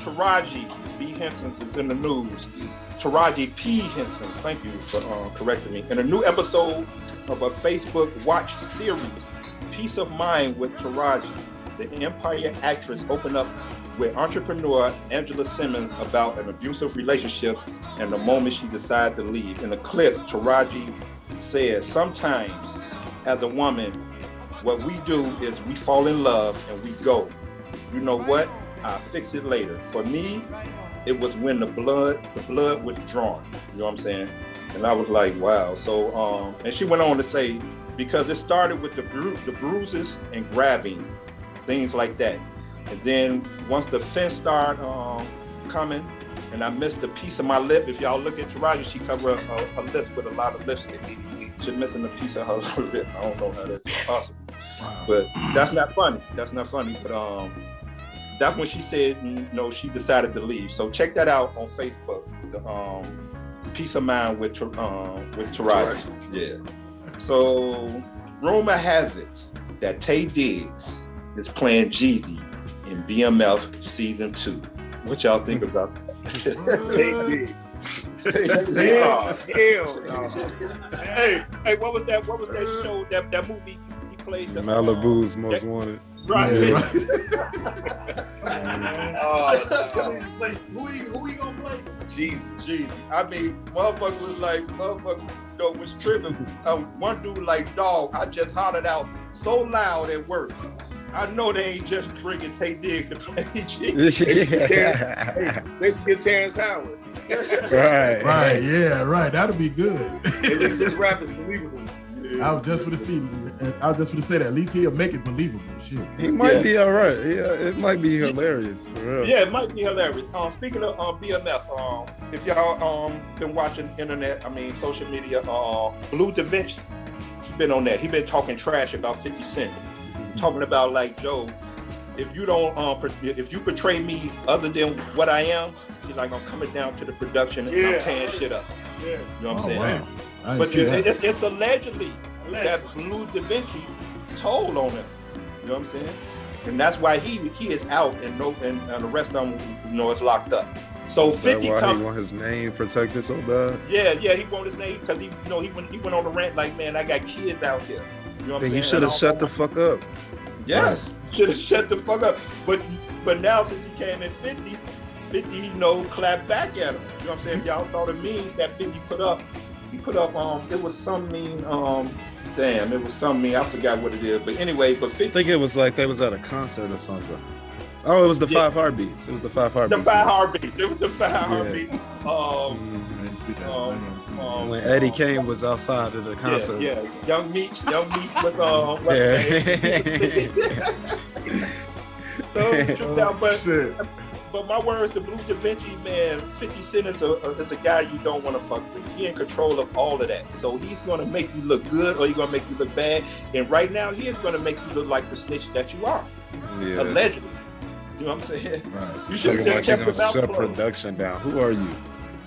Taraji B Henson is in the news. Taraji P Henson, thank you for uh, correcting me. In a new episode of a Facebook Watch series, Peace of Mind with Taraji, the Empire actress opened up with entrepreneur Angela Simmons about an abusive relationship and the moment she decided to leave. In the clip, Taraji says, sometimes as a woman, what we do is we fall in love and we go, you know what, I'll fix it later. For me, it was when the blood, the blood was drawn, you know what I'm saying? And I was like, wow. So, um, and she went on to say, because it started with the, bru- the bruises and grabbing, things like that. And then once the fence started um, coming, and I missed a piece of my lip. If y'all look at Taraji, she covered her, her lips with a lot of lipstick. She's missing a piece of her lip. I don't know how that's possible, wow. But that's not funny. That's not funny. But um, that's when she said, you know, she decided to leave. So check that out on Facebook. The um, Peace of Mind with um, with Taraji. Taraji. Yeah. So rumor has it that Tay Diggs is playing Jeezy in B M F season two. What y'all think about that? Take this. Hey, hey, what was that? What was that show? That that movie he played? The, Malibu's uh, Most that, Wanted. Right. Yeah. uh, like, who he who he gonna play? Jeezy, Jeezy. I mean, motherfucker was like, motherfucker though, was tripping. Uh, one dude like, dog, I just hollered out so loud at work. I know they ain't just bringing Tay Diggs to play G. They skip Terrence, hey, Terrence Howard. Right, right, yeah, right. That'll be good. At least his rap is believable. I was just for to see. I was just for to say that at least he'll make it believable. Shit, he might yeah. be all right. Yeah, it might be hilarious. For real. Yeah, it might be hilarious. Um, speaking of uh, B M S, um, if y'all um been watching internet, I mean social media, uh, Blue DaVinci, he's been on that. He been talking trash about fifty Cent, talking about like Joe. If you don't, um, if you portray me other than what I am, you're like I'm coming down to the production and yeah. I'm tearing shit up. Yeah. You know what I'm oh, saying? Wow. But you, it's, it's allegedly, allegedly that Blue DaVinci told on him. You know what I'm saying? And that's why he he is out, and no, and, and the rest of them, you know, is locked up. So is fifty. That why com- he want his name protected so bad? Yeah, yeah, he want his name because he, you know, he went he went on the rant like, man, I got kids out here. You know what I'm saying? You should have shut the fuck up. Yes, should have shut the fuck up. But but now since he came in fifty, fifty, you know, clapped back at him. You know what I'm saying? Y'all saw the memes that fifty put up. He put up, um, it was some mean, um, damn, it was some mean, I forgot what it is, but anyway, but fifty. I think it was like they was at a concert or something. Oh, it was the yeah. Five Heartbeats. It was the Five Heartbeats. The Five Heartbeats. It was the Five yeah. Heartbeats. Um, mm, I didn't see that. Um, um, when Eddie um, Kane was outside of the concert. Yeah, yeah. Young Meech, Young Meech was, um, what's his name? So, it was out, but. Shit. But my words to Blue DaVinci, man, fifty Cent is a, is a guy you don't want to fuck with. He in control of all of that. So he's going to make you look good or he's going to make you look bad. And right now, he is going to make you look like the snitch that you are. Yeah. Allegedly. You know what I'm saying? Right. You should have just kept him out. Shut production down. Who are you?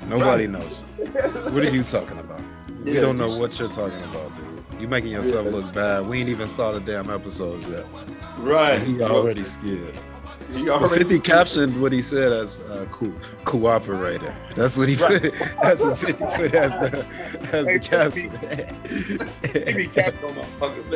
Nobody right. knows. What are you talking about? We yeah, don't know you what you're talking about, dude. You making yourself yeah. look bad. We ain't even saw the damn episodes yet. Right. He already scared. fifty captioned what he said as uh, co- cooperator. That's what he put. Right. That's what fifty put as the as hey, the caption. He be capping on motherfuckers,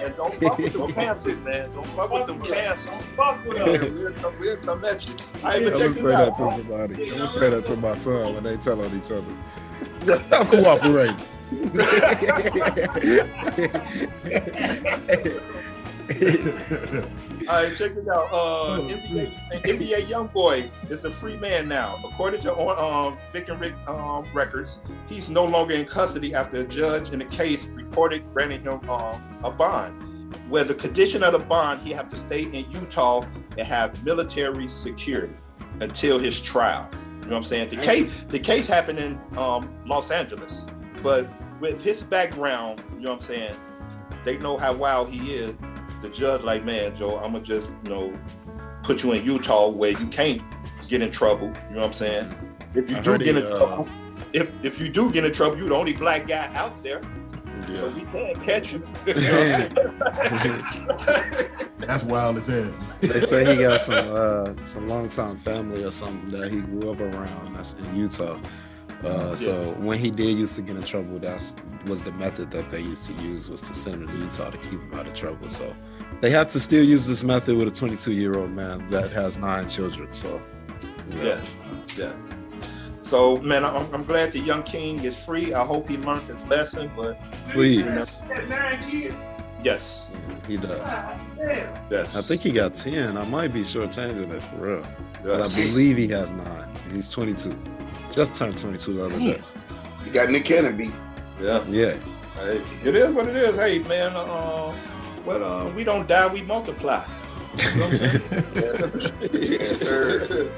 man. Don't fuck with them cancers, man. Don't fuck with them cancers. Don't fuck with them. We'll come, we'll come at you. I ain't even check it out. I'm gonna say that to somebody. I'm gonna say that to my son when they tell on each other. Stop cooperating. All right, check it out. Uh, N B A, N B A YoungBoy is a free man now. According to um, Vic and Rick um, records, he's no longer in custody after a judge in a case reported granting him um, a bond, where the condition of the bond he have to stay in Utah and have military security until his trial. You know what I'm saying? The case the case happened in um, Los Angeles, but with his background, you know what I'm saying? They know how wild he is. The judge like, man, Joe, I'ma just, you know, put you in Utah where you can't get in trouble. You know what I'm saying? If you I do get he, in uh... trouble, if if you do get in trouble, you're the only black guy out there. Yeah. So we can't catch you. Yeah. That's wild as hell. They say he got some uh some longtime family or something that he grew up around that's in Utah. Uh, yeah. So when he did used to get in trouble, that was the method that they used to use, was to send him to Utah to keep him out of trouble. So they had to still use this method with a twenty-two-year-old man that has nine children. So yeah, yeah. yeah. So man, I'm, I'm glad the young king is free. I hope he learned his lesson. But please, yes, yeah, he does. Yes, I think he got ten. I might be shortchanging it for real, yes. But I believe he has nine. He's twenty-two. Just turned twenty-two the other day. You got Nick Cannon beat. Yeah. Yeah. Hey, it is what it is. Hey, man, uh, but, uh, we don't die, we multiply. You know what I'm saying? Yes, sir.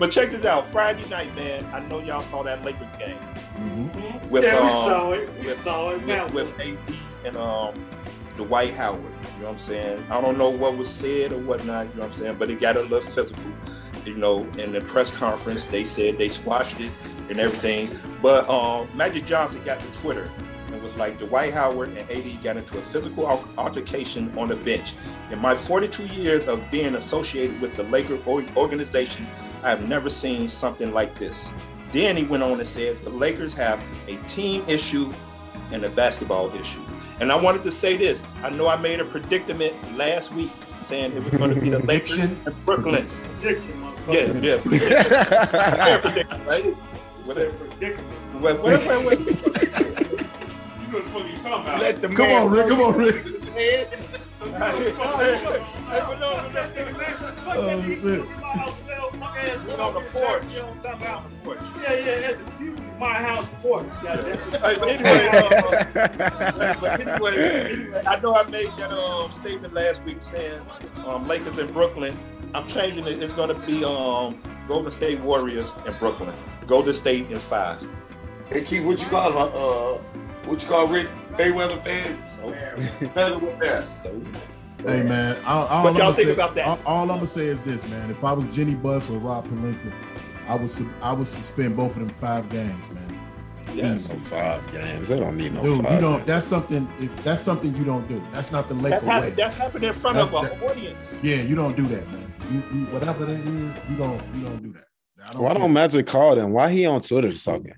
But check this out. Friday night, man, I know y'all saw that Lakers game. Mm-hmm. With, yeah, we um, saw it. We with, saw it. With, with A D and um, Dwight Howard. You know what I'm saying? I don't know what was said or whatnot. You know what I'm saying? But it got a little physical. You know, in the press conference, they said they squashed it and everything. But um, Magic Johnson got to Twitter and was like, Dwight Howard and A D got into a physical altercation on the bench. In my forty-two years of being associated with the Lakers organization, I have never seen something like this. Then he went on and said, the Lakers have a team issue and a basketball issue. And I wanted to say this. I know I made a predicament last week saying it was going to be the Lakers and Brooklyn. Prediction, motherfucker. Yeah, yeah. Prediction, right? Whatever. Wait, wait, wait, wait. You know what the fuck you talking about. Let the come man on, Rick. Come on, Rick. On the porch. Yeah, yeah, at the my house porch. Anyway, uh, but anyway, anyway, I know I made that um, statement last week saying um, Lakers in Brooklyn. I'm changing it. It's going to be um, Golden State Warriors in Brooklyn. Golden State in five. Hey, Keith, what you call uh, what you call Rick? Mayweather fans? So, hey, man. All, all what y'all think say, about that? All, all I'm going to say is this, man. If I was Jenny Buss or Rob Pelinka, I would I would suspend both of them five games, man. Yeah, no five games. They don't need no Dude, five you don't, that's something. If, that's something you don't do. That's not the Laker that's way. That's happened in front that's, of an audience. Yeah, you don't do that, man. You, you, whatever that is, you don't, you don't do that. I don't Why care. Don't Magic call them? Why he on Twitter talking?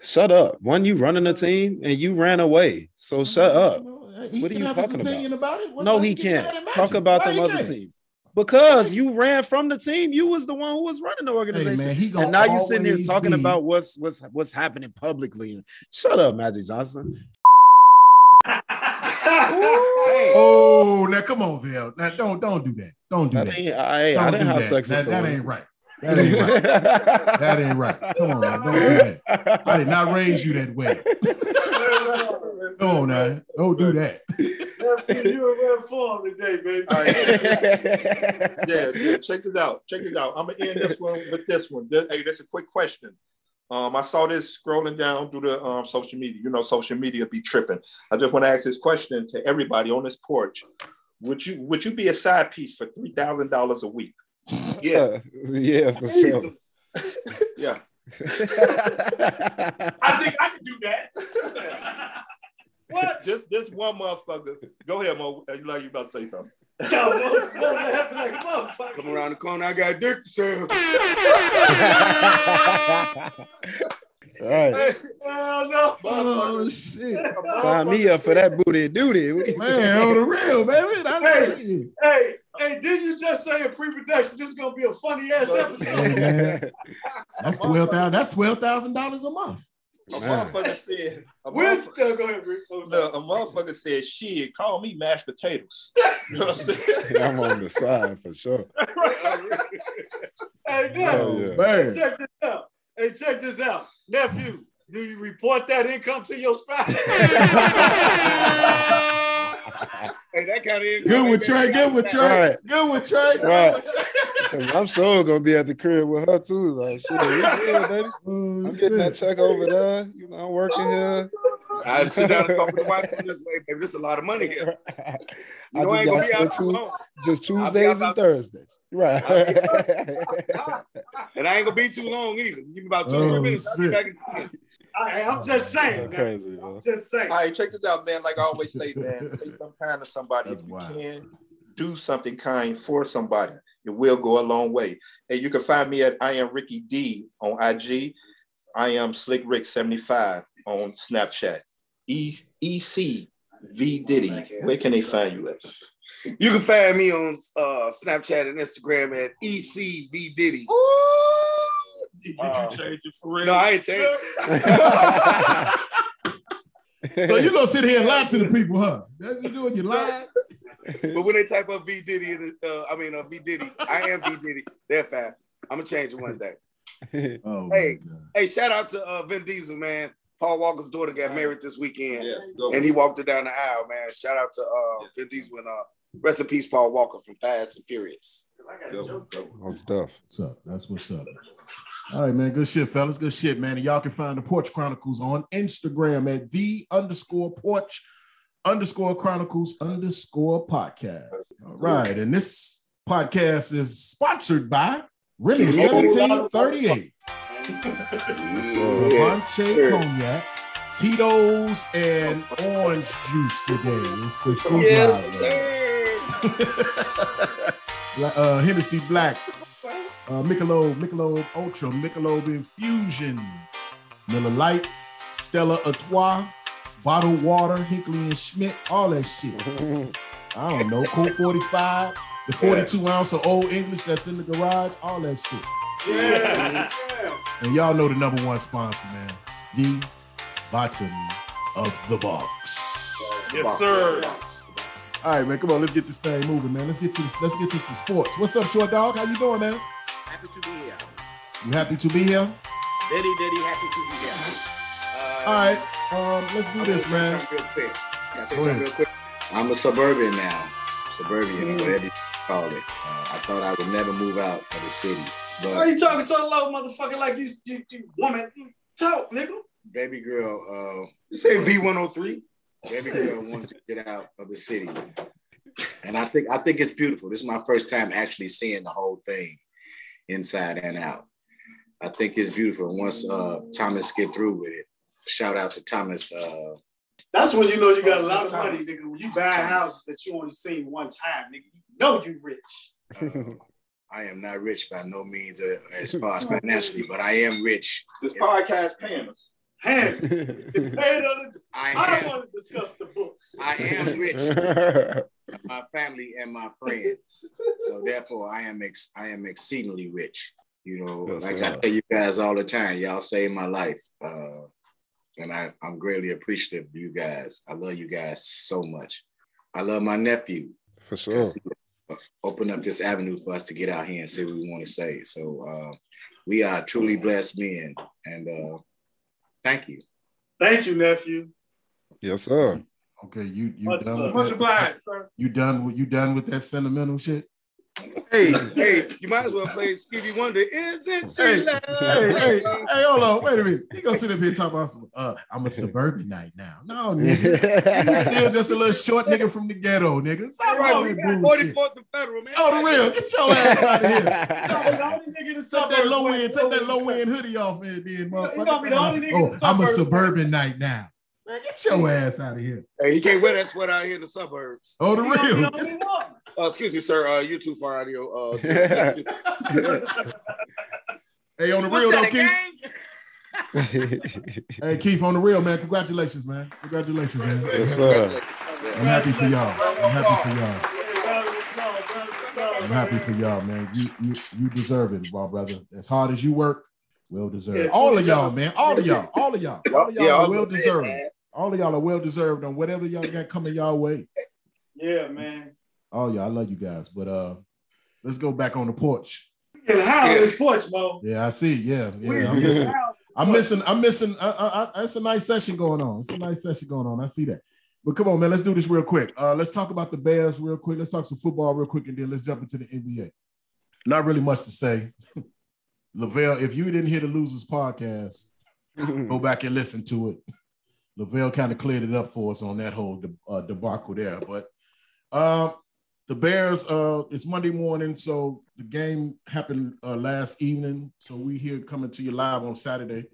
Shut up. When you running a team and you ran away, so shut up. He what are you talking about? about it? No, he can't. Talk about Why them other can't? teams. Because you ran from the team. You was the one who was running the organization. Hey man, he and now you're sitting here talking be. about what's what's what's happening publicly. Shut up, Magic Johnson. Oh, now come on, Vail. Now don't don't do that. Don't do I that. Mean, I, don't I didn't do have that. sex with that. That, that ain't right. That ain't right. That ain't right. Come on, man. Don't do that. I did not raise you that way. Come on, man. Don't do that. You're in rare form today, baby. All right. yeah, yeah, check this out. Check this out. I'm going to end this one with this one. This, hey, that's a quick question. Um, I saw this scrolling down through the um, social media. You know, social media be tripping. I just want to ask this question to everybody on this porch. Would you would you be a side piece for three thousand dollars a week? Yeah. Yeah, for sure. Yeah. I think I can do that. What? This this one motherfucker. Go ahead, Mo. You like you about to say something? Yo, Mo, Mo, like a motherfucker. Come around the corner. I got dick to serve. All right. Hey, hell no. Oh shit! Sign me up for that booty duty, man. On the real, baby. Hey, hey, hey! Didn't you just say in pre-production this is gonna be a funny ass episode? Hey, that's twelve thousand. That's twelve thousand dollars a month. A man. motherfucker said, a motherfucker, go ahead, no, a motherfucker said, shit, call me mashed potatoes. You know what I'm saying? Yeah, I'm on the side for sure. Hey, no, yeah. hey, check this out. Hey, check this out. Nephew, do you report that income to your spouse? Hey, that kind of income. Good with Trey, good with Trey. Good with Trey. Good with Trey. I'm sure gonna be at the crib with her too. Like, shit, yeah, baby. I'm getting shit. that check over there. You know, I'm working here. I sit down and talk with the wife this way, baby. This is a lot of money here. You I know, just got to spend two, just Tuesdays and Thursdays, right? And I ain't gonna be too long either. Give me about two oh, three minutes. I can I, I'm just saying. Crazy, man. I'm just saying. All right, check this out, man. Like I always say, man, say some kind of somebody That's if you wild. can. Do something kind for somebody. It will go a long way. And you can find me at I am Ricky D on I G. I am Slick Rick seventy-five on Snapchat. E E C V Diddy. Where can they find you at? You can find me on uh, Snapchat and Instagram at E C V Diddy. Did you change it for real? No, I ain't changed it. So you gonna sit here and lie to the people, huh? That's what you doing. You lie. But when they type up V Diddy, uh, I mean uh, V Diddy, I am V Diddy. They're fine. I'm gonna change it one day. Oh, hey, hey! Shout out to uh, Vin Diesel, man. Paul Walker's daughter got married this weekend, yeah, go and he walked her down the aisle, man. Shout out to uh, yeah. Vin Diesel and uh, rest in peace, Paul Walker from Fast and Furious. Good stuff. What's up? That's what's up. All right, man. Good shit, fellas. Good shit, man. And y'all can find the Porch Chronicles on Instagram at the underscore porch. Underscore Chronicles underscore podcast. All right, and this podcast is sponsored by Really seventeen thirty-eight, Ponce Cognac, Tito's, and orange juice today. Yes, sir. uh, Hennessy Black, uh, Michelob, Michelob Ultra, Michelob Infusions, Miller Lite, Stella Artois. Bottled water, Hinkley and Schmidt, all that shit. I don't know, Cool forty-five, the forty-two yes. ounce of Old English that's in the garage, all that shit. Yeah. yeah. And y'all know the number one sponsor, man. The bottom of the box. Yes, box. sir. All right, man. Come on, let's get this thing moving, man. Let's get to this, let's get to some sports. What's up, short dog? How you doing, man? Happy to be here. You happy to be here? Very, very happy to be here. Uh, All right, um, let's do I'm this, man. Say something real quick. Can I say Go something ahead. real quick? I'm a suburban now, suburbian, mm. or whatever you call it. Uh, I thought I would never move out of the city. But why are you talking so low, motherfucker? Like you, you, you woman, you talk, nigga. Baby girl, uh, you say V one oh three. Baby girl wanted to get out of the city, and I think I think it's beautiful. This is my first time actually seeing the whole thing, inside and out. I think it's beautiful. Once uh, Thomas get through with it, shout out to Thomas. Uh, That's when you know you got a lot of money, nigga. When you buy a house that you only seen one time, nigga, you know you rich. Uh, I am not rich by no means uh, as far as financially, but I am rich. This podcast paying us. Hey, I, I don't want to discuss the books. I am rich. My family and my friends. So therefore, I am ex- I am exceedingly rich. You know, That's like nice. I tell you guys all the time, y'all saved my life. Uh, and I, I'm greatly appreciative of you guys. I love you guys so much. I love my nephew. For sure. Open up this avenue for us to get out here and say what we want to say. So uh, we are truly blessed men. And uh, Thank you. Thank you, nephew. Yes, sir. Okay, you you much done much obliged, sir. You done you done with that sentimental shit? Hey, hey, you might as well play Stevie Wonder. Is it she loves? Hey, hey, hey, hold on, wait a minute. You gonna sit up here and talk about some uh I'm a suburbanite now. No, nigga. You still just a little short nigga from the ghetto, nigga. Stop right, we got forty-fourth and Federal, man. Oh, the real, get your ass out of here. Take that low end, take that low end hoodie off and then motherfucker. Oh, I'm a suburbanite now. Man, get your ass out of here. Hey, you can't wear that sweat out here in the suburbs. Oh, the real. Uh, excuse me, sir. Uh, you're too far out of your. Uh, hey, on the What's real, though, Keith. Hey, Keith, on the real, man. Congratulations, man. Congratulations, man. Yes, sir. I'm happy for y'all. I'm happy for y'all. I'm happy for y'all, man. You, you, you deserve it, my brother. As hard as you work. Well deserved. Yeah, all of y'all, man. All of y'all. All of y'all. All of y'all yeah, are well deserved. All of y'all are well deserved on whatever y'all got coming y'all way. Yeah, man. Oh yeah, I love you guys. But uh, let's go back on the porch. Getting high on this porch, Mo. Yeah, I see. Yeah, yeah. I'm missing. I'm missing. I'm missing I, I, I, it's a nice session going on. It's a nice session going on. I see that. But come on, man. Let's do this real quick. Uh, let's talk about the Bears real quick. Let's talk some football real quick, and then let's jump into the N B A. Not really much to say. Lavelle, if you didn't hear the Losers podcast, go back and listen to it. Lavelle kind of cleared it up for us on that whole de- uh, debacle there. But uh, the Bears, uh, it's Monday morning, so the game happened uh, last evening. So we here coming to you live on Saturday.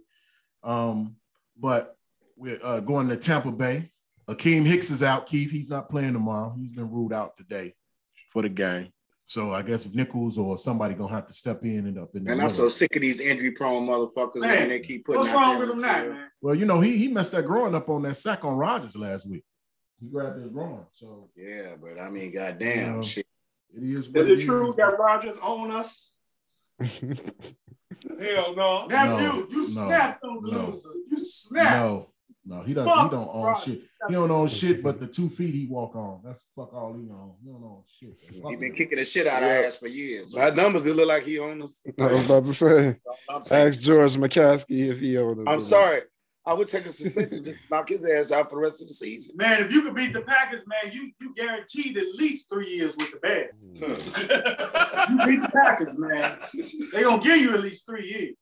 Um, but we're uh, going to Tampa Bay. Akeem Hicks is out, Keith. He's not playing tomorrow. He's been ruled out today for the game. So I guess Nichols or somebody gonna have to step in and up in the And middle. I'm so sick of these injury-prone motherfuckers, man. man. They keep putting. What's out wrong with them now, man? Well, you know he he messed that groin up on that sack on Rodgers last week. He grabbed his groin. So yeah, but I mean, goddamn, you know, shit. It is. What is it, it true is. that Rodgers own us? Hell no. Now no, you you no, snapped on the no, losers. You snapped. No, no, he doesn't. Fuck he don't own Rodgers. shit. He don't own shit, but the two feet he walk on. That's fuck all he own. He don't own shit. Fuck he been him. kicking the shit out of yeah. our ass for years. By numbers, it look like he owns us. I was about to say, ask George McCaskey if he owns us. I'm sorry. I would take a suspension just to knock his ass out for the rest of the season. Man, if you could beat the Packers, man, you you guaranteed at least three years with the Bears. Mm. You beat the Packers, man. They gonna give you at least three years.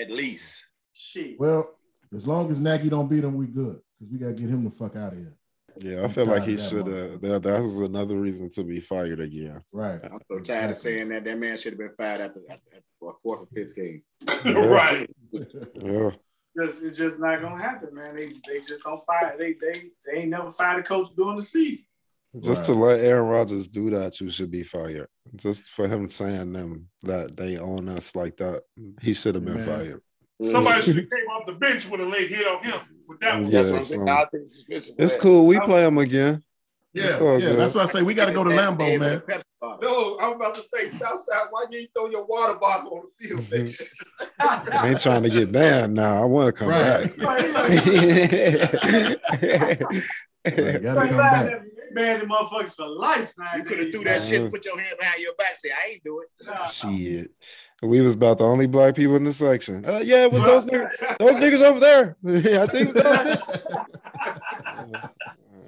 At least. Shit. Well, as long as Nagy don't beat him, we good. Because we got to get him the fuck out of here. Yeah, I I'm feel like he should have. That, that's another reason to be fired again. Right. I'm so tired of saying that. That man should have been fired after, after, after fourth or fifteen. Yeah. Right. Yeah. Just, it's just not going to happen, man. They they just don't fire. They they they ain't never fired a coach during the season. Just right. to let Aaron Rodgers do that, you should be fired. Just for him saying them that they own us like that, he should have been man. fired. Somebody should have came off the bench with a late hit on him. With that one. Yeah, that's so, I think it's, it's cool. We play him again. Yeah, yeah. Good. That's why I say we got to go to Lambeau, man. No, I'm about to say, Southside, why you ain't throw your water bottle on the field, man? I ain't trying to get banned now. I want to come right. back. Right, right. Right, gotta come back. banned the motherfuckers for life, man. You could have threw that uh, shit, put your hand behind your back, say, I ain't do it. Nah, shit. Nah. We was about the only black people in the section. Uh, yeah, it was those niggas, those niggas over there. Yeah, I think it was those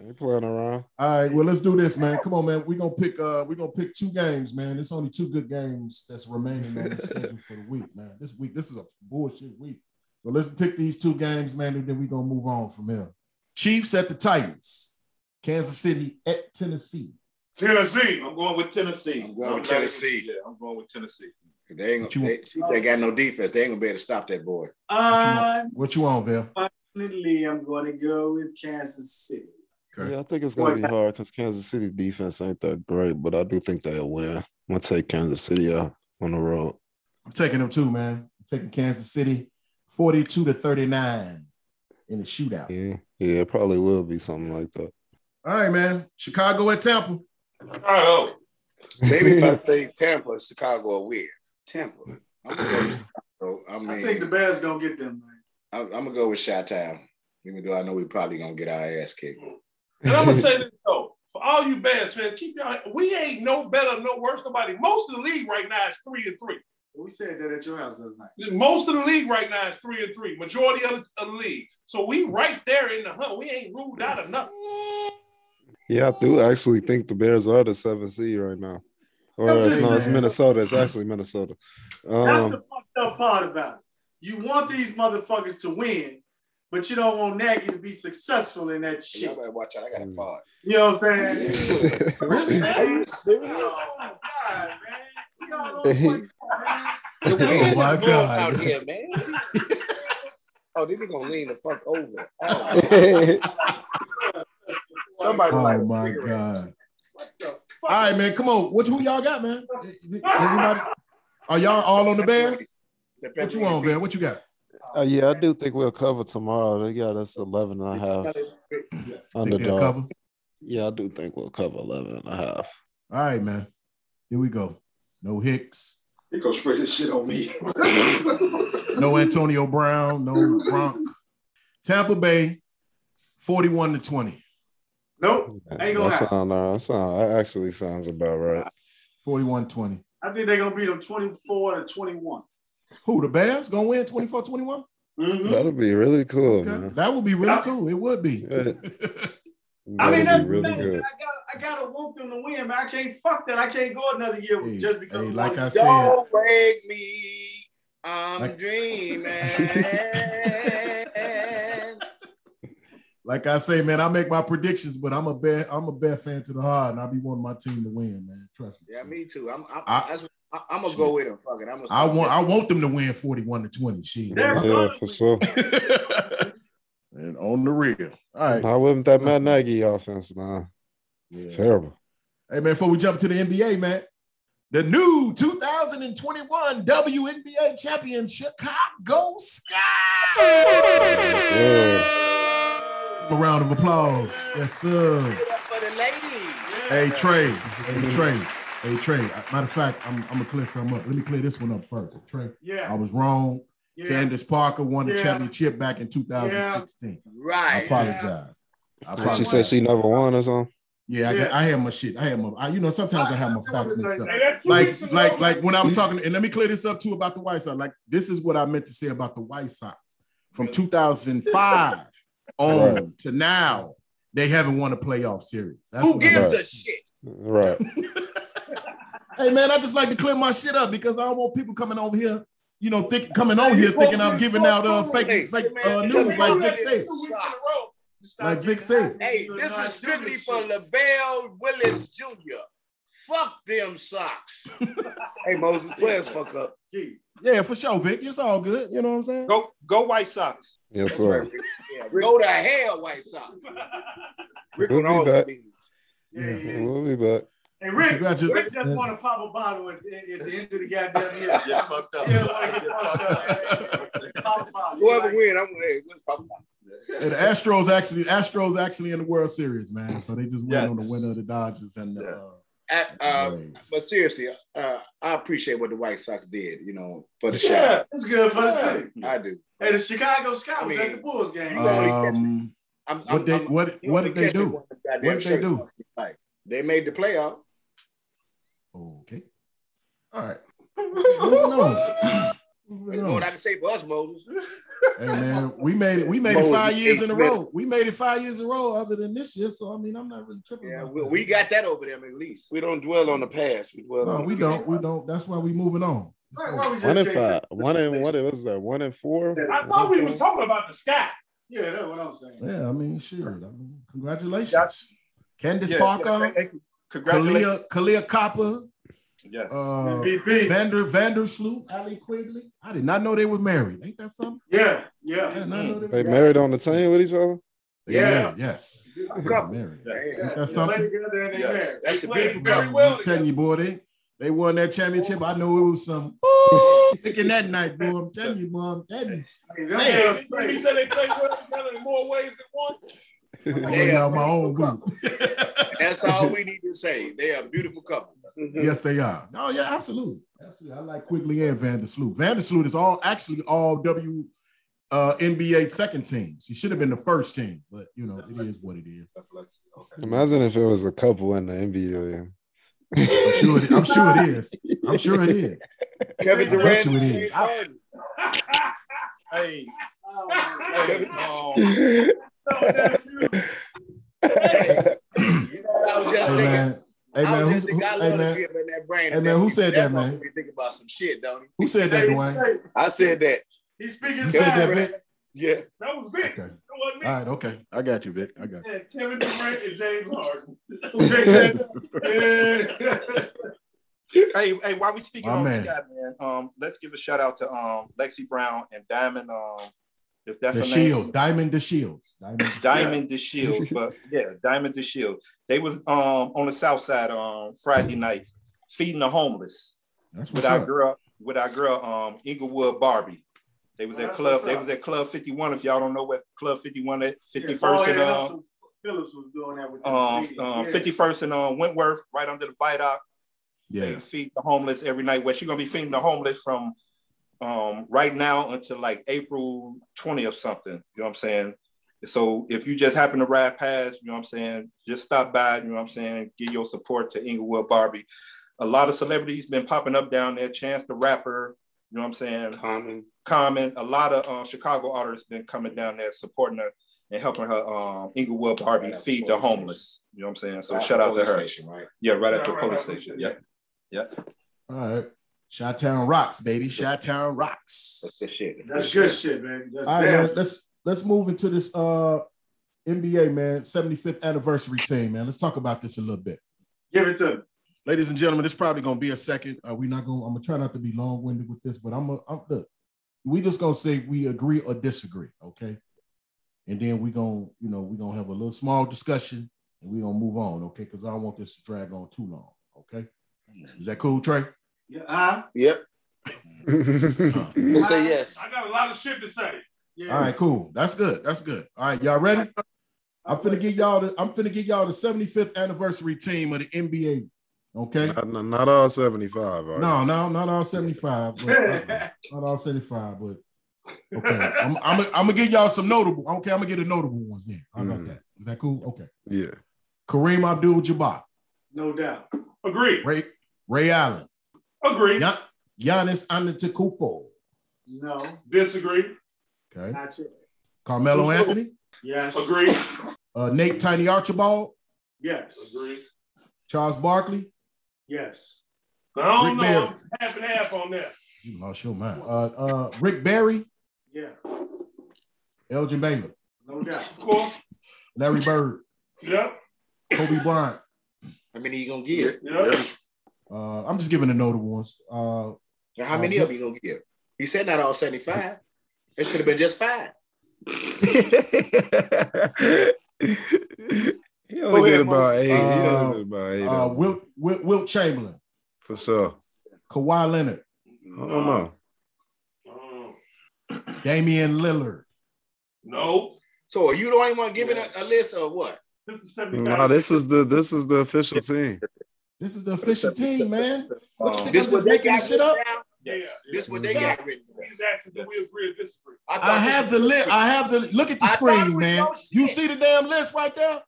They playing around. All right, well, let's do this, man. Come on, man. We're gonna pick uh we're gonna pick two games, man. It's only two good games that's remaining on the schedule for the week, man. This week, this is a bullshit week. So let's pick these two games, man, and then we're gonna move on from here. Chiefs at the Titans, Kansas City at Tennessee. Tennessee. I'm going with Tennessee. I'm going with Tennessee. Yeah, I'm going with Tennessee. They ain't gonna, they, they got no defense. They ain't gonna be able to stop that boy. Uh, what you want, Bill? Definitely, I'm gonna go with Kansas City. Okay. Yeah, I think it's going to be hard because Kansas City defense ain't that great, but I do think they'll win. I'm going to take Kansas City out on the road. I'm taking them too, man. I'm taking Kansas City forty-two to thirty-nine in the shootout. Yeah, yeah, it probably will be something like that. All right, man. Chicago at Tampa. Chicago. Maybe if I say Tampa, Chicago will win. Tampa. I'm going to go with Chicago. I, mean, I think the Bears going to get them, man. I, I'm going to go with Chi-Town, even though I know we probably going to get our ass kicked. And I'm gonna say this though, for all you Bears fans, keep y'all. We ain't no better, no worse. Nobody. Most of the league right now is three and three. We said that at your house last night. Most of the league right now is three and three. Majority of the, of the league. So we right there in the hunt. We ain't ruled out of nothing. Yeah, I do actually think the Bears are the seventh seed right now. Or it's, saying, no, it's Minnesota. It's actually Minnesota. Um, that's the fucked up part about it. You want these motherfuckers to win. But you don't want Nagy to be successful in that shit. Y'all better watch out. I got a pod. You know what I'm saying? Are you serious? Oh, God, man. We all on point, man. The wind oh, is blowing out here, man. Oh, they be going to lean the fuck over. Oh. Somebody oh, like a cigarette. God. What the fuck? All right, man. Come on. What, who y'all got, man? Everybody? Are y'all all on the Bears? What you on, man? What you got? Uh, yeah, I do think we'll cover tomorrow. They got us eleven and a half underdog. Cover? Yeah, I do think we'll cover eleven and a half. All right, man. Here we go. No Hicks. He goes spray this shit on me. No Antonio Brown. No Gronk. Tampa Bay, forty-one to twenty. Nope. Yeah, ain't gonna that happen. Sound, uh, sound, that actually sounds about right. forty-one twenty. I think they're gonna beat them twenty-four to twenty-one. Who, the Bears going to win twenty-four twenty-one? Mm-hmm. That would be really cool, okay. Man. That would be really cool. It would be. I mean, that's really good. I got to want them to win, man. I can't fuck that. I can't go another year hey, just because hey, like I said, don't break me. I'm like, dreaming. Like I say, man, I make my predictions, but I'm a bear, I'm a bear fan to the heart, and I be wanting my team to win, man. Trust me. Yeah, me too. I'm. I'm I, that's what I, I'm gonna shit. Go with them. Fuck it. I'm gonna I want. I want them to win forty-one to twenty. Shit. Yeah, yeah, for sure. And on the real. All right. I wasn't that Matt Nagy offense, man. It's yeah. terrible. Hey, man. Before we jump to the N B A, man, the new two thousand twenty-one W N B A champion Chicago Sky. Yeah. A round of applause. Yes, sir. Give it up for the ladies. Hey, Trey. Hey, Trey. Hey, Trey, matter of fact, I'm, I'm going to clear something up. Let me clear this one up first. Trey, yeah. I was wrong. Yeah. Candace Parker won the yeah. championship back in two thousand sixteen. Yeah. Right. I apologize. Yeah. I apologize. She said she never won or something? Yeah, yeah. I, I had my shit. I had my, I, you know, sometimes I have my facts mixed up. Like, like, like when I was talking, and let me clear this up too about the White Sox. Like, this is what I meant to say about the White Sox. From two thousand five on right. to now, they haven't won a playoff series. That's who gives right. a shit? Right. Hey, man, I just like to clear my shit up because I don't want people coming over here, you know, think, coming over here thinking I'm giving out uh, fake, fake uh, news like Vic says. Like Vic says. Hey, this is strictly for LaBelle Willis Junior Fuck them socks. Hey, Moses, players fuck up. Yeah, for sure, Vic. It's all good. You know what I'm saying? Go go White Sox. Yes, sir. Yeah, go to hell, White Sox. We're going all the teams. Yeah, yeah. We'll be back. Hey, Rick, Rick just want to pop a bottle at, at the end of the goddamn year. Yeah, fucked up. Yeah, like, fucked up. Whoever wins, I'm going hey, let's pop a bottle. Yeah, the Astros actually, Astros actually in the World Series, man. So they just went yes. on the winner of the Dodgers and the. Yeah. Uh, At, uh, but seriously, uh, I appreciate what the White Sox did, you know, for the yeah, shot. It's good for the city. I do. Hey, the Chicago Sky I mean, was at the Bulls game. Um, I'm, what I'm, they, I'm, what, what did they do? What did they do? Like, they made the playoff. Okay. All right. That's what I can say for us, Moses. Hey man, we made it. We made Moses it five years in a row. Minutes. We made it five years in a row. Other than this year, so I mean, I'm not really tripping. Yeah, we, we got that over there at least. We don't dwell on the past. We dwell. No, on we the don't. Future. We don't. That's why we moving on. Right, why we just one and five. One and what was that? One and four. I thought we was talking about the sky. Yeah, that's what I'm saying. Yeah, I mean, shit. I mean, congratulations, gotcha. Candace yeah, Parker. Yeah, congratulations, Kalia Copper. Yes. Uh, Vander Vandersloot, Ali Quigley. I did not know they were married. Ain't that something? Yeah, yeah. yeah mm-hmm. They, they married on the team with each other. Yeah. yeah. Yes. Married. Yeah, yeah. Ain't that something? Yeah. That's a beautiful couple. I'm telling you, boy, they, they won that championship. I know it was some thinking that night, boy. I'm telling you, boy. I'm telling you. I mean, man. Man. He said they played well together in more ways than one. They are my own group. That's all we need to say. They are a beautiful couple. Mm-hmm. Yes, they are. Oh, yeah, absolutely. Absolutely. I like Quigley and Vandersloot. Vandersloot is all actually all W uh, N B A second teams. He should have been the first team, but you know, Deflection. It is what it is. Okay. Imagine if it was a couple in the N B A. I'm sure it, I'm sure it is. I'm sure it is. Kevin Durant. It is. Hey. Oh, Kevin. Oh. No, hey. You know what I was just hey, thinking? Man. Hey man, who, who, hey, man. In that brain hey, man who said that, that man? Think about some shit, don't he? Who said that, Dwayne? I said that. He speaking. You said that, Vic? Yeah. That was Vic. Okay. That wasn't me. All right, okay. I got you, Vic. I got you. Kevin Durant and James Harden. hey, hey, while we speaking My on man. Scott, man, um, let's give a shout out to um Lexi Brown and Diamond. Um, if that's the Shields, name. Diamond the Shields, Diamond, Diamond the Shields, but yeah, Diamond the Shields. They was um on the South Side on um, Friday night feeding the homeless. That's with our up. girl, with our girl um Inglewood Barbie. They was oh, at club. They up. was at Club fifty-one. If y'all don't know what Club fifty-one at fifty-first yeah, and uh, Phillips was doing that with um, um yeah. fifty-first and um uh, Wentworth, right under the viaduct. Yeah, they feed the homeless every night. Where she gonna be feeding the homeless from. Um, right now until like April twentieth something, you know what I'm saying? So if you just happen to ride past, you know what I'm saying, just stop by, you know what I'm saying, give your support to Inglewood Barbie. A lot of celebrities been popping up down there, Chance the Rapper, you know what I'm saying? Common. Common. A lot of uh, Chicago artists been coming down there supporting her and helping her, um, Inglewood Barbie right feed the, the homeless, station. You know what I'm saying? So right shout out to her. Station, right? Yeah, right yeah, at the right, police right, station, yeah. yeah. yeah. All right. Chi-Town rocks, baby. Chi-Town rocks. That's good shit. That's good shit, man. That's All right, man. Let's let's move into this uh, N B A, man. seventy-fifth anniversary team, man. Let's talk about this a little bit. Give it to me, ladies and gentlemen. This is probably gonna be a second. Uh, we're not gonna. I'm gonna try not to be long-winded with this, but I'm gonna I'm, look. We just gonna say we agree or disagree, okay? And then we gonna, you know, we gonna have a little small discussion and we are gonna move on, okay? Because I don't want this to drag on too long, okay? Is that cool, Trey? Yeah. Uh, yep. We'll say yes. I got a lot of shit to say. Yeah. All right, cool. That's good. That's good. All right, y'all ready? I'm finna get y'all the. I'm finna get y'all the seventy-fifth anniversary team of the N B A. Okay. Not, not, not all seventy-five. Right? No, no, not all seventy-five. But, not, not all seventy-five, but okay. I'm, I'm, I'm gonna get y'all some notable. Okay, I'm gonna get the notable ones then. How about mm. that? Is that cool? Okay. Yeah. Kareem Abdul-Jabbar. No doubt. Agreed. Ray Ray Allen. Agree. Gian- Giannis Antetokounmpo. No. Disagree. Okay. Not sure. Carmelo Anthony. Yes. Agree. Uh, Nate Tiny Archibald. Yes. Agree. Charles Barkley. Yes. But I don't Rick know. Barry. Half and half on that. You lost your mind. Uh, uh, Rick Barry. Yeah. Elgin Baylor. No doubt. Of course. Larry Bird. Yep. Kobe Bryant. How many you gonna get? Yep. yep. Uh, I'm just giving the notable ones. Uh, now how many uh, of you gonna give? You said not all seventy-five. It should have been just five. He only did about eight. Uh, he about eight uh, Wilt, Wilt, Wilt Chamberlain. For sure. Kawhi Leonard. No. I don't know. No. Damian Lillard. No. So are you the only one giving yeah. a, a list or what? This is seventy-five. No, this is the this is the official team. This is the official team, man. What you think? This was making this shit up. Yes. Yeah, this is what they got written. Do we agree or disagree? I, I have the list. I have the look at the I screen, man. No you see the damn list right there?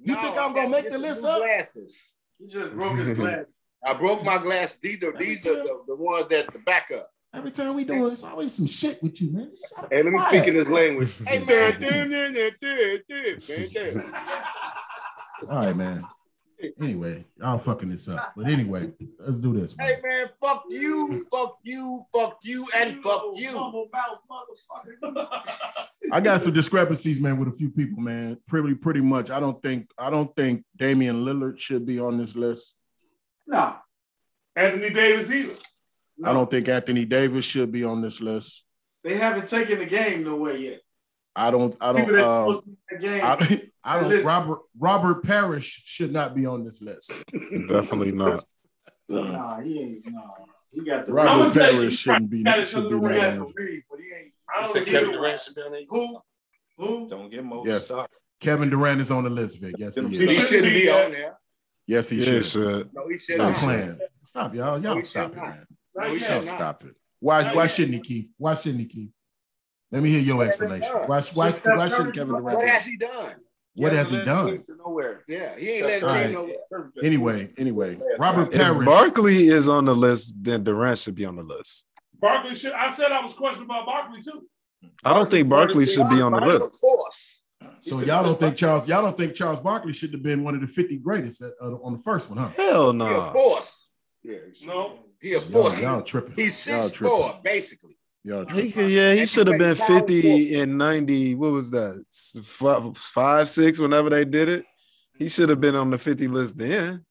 You no, think I'm gonna make the list up? Glasses. He just broke his glasses. I broke my glasses. These are these are the, the ones that the backup. Every time we do it, it's always some shit with you, man. Hey, let me speak in this language. Hey, man. All right, man. Anyway, I'm fucking this up. But anyway, let's do this. Man. Hey, man, fuck you, fuck you, fuck you, and fuck you. I got some discrepancies, man, with a few people, man. Pretty, pretty much. I don't think, I don't think Damian Lillard should be on this list. Nah. Anthony Davis either. No. I don't think Anthony Davis should be on this list. They haven't taken the game no way yet. I don't. I don't. Uh, game, I, I don't. Robert Robert Parrish should not be on this list. Definitely not. Nah, he ain't. Nah, he got the. Robert Parrish shouldn't be. Should be on this list. I said Kevin Durant should be on this. Who? Who? Don't get more. Yes. Stop. Kevin Durant is on the list, Vic. Yes, he, he should be on there. Yes, he yes, should. Uh, no, he should. Stop playing. Stop, y'all. Y'all no, stop it, man. No, we should stop it. Why? Why shouldn't he, Keith? Why shouldn't he, Keith? Let me hear your explanation. Why? Why? Why shouldn't Kevin Durant? What has he done? What has he done? Nowhere. Yeah, he ain't letting team nowhere. Anyway, anyway, Robert Parrish. If Barkley is on the list, then Durant should be on the list. Barkley should. I said I was questioning about Barkley too. I don't think Barkley should be on the list. So y'all don't think Charles? Y'all don't think Charles Barkley should have been one of the fifty greatest at, uh, on the first one, huh? Hell no. Of course. Yeah. No. He a force. Y'all, y'all tripping. He's six four, basically. Y'all he could, yeah, he should have been fifty and ninety. What was that? Five, five six. Whenever they did it, he should have been on the fifty list then.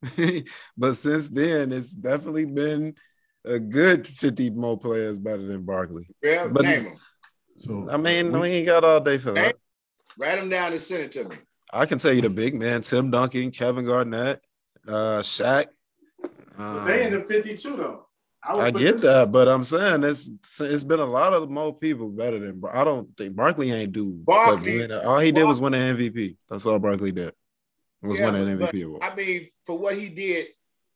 But since then, it's definitely been a good fifty more players better than Barkley. Yeah, but name him. So I mean, we, we ain't got all day for that. Write him down and send it to me. I can tell you the big man: Tim Duncan, Kevin Garnett, uh, Shaq. Um, they in the fifty-two though. I, I get that, but I'm saying it's it's been a lot of more people better than I don't think Barkley ain't do. Barkley, like, all he did Barkley. was win an M V P. That's all Barkley did. Was yeah, win an M V P award. I mean, for what he did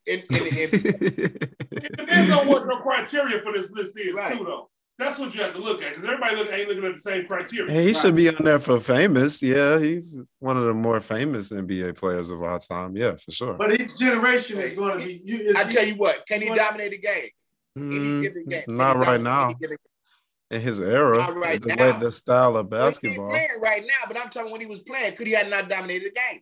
in, in the M V P. It depends on what your criteria for this list is right. too, though. That's what you have to look at because everybody look, ain't looking at the same criteria. Hey, he right. should be on there for famous. Yeah, he's one of the more famous N B A players of all time. Yeah, for sure. But his generation is going to be. Is I he, tell you what, can he dominate the game? Mm, any given game? Not right now. In his era, not right the, now. Way, the style of basketball. Well, he's playing right now, but I'm talking when he was playing. Could he have not dominated the game?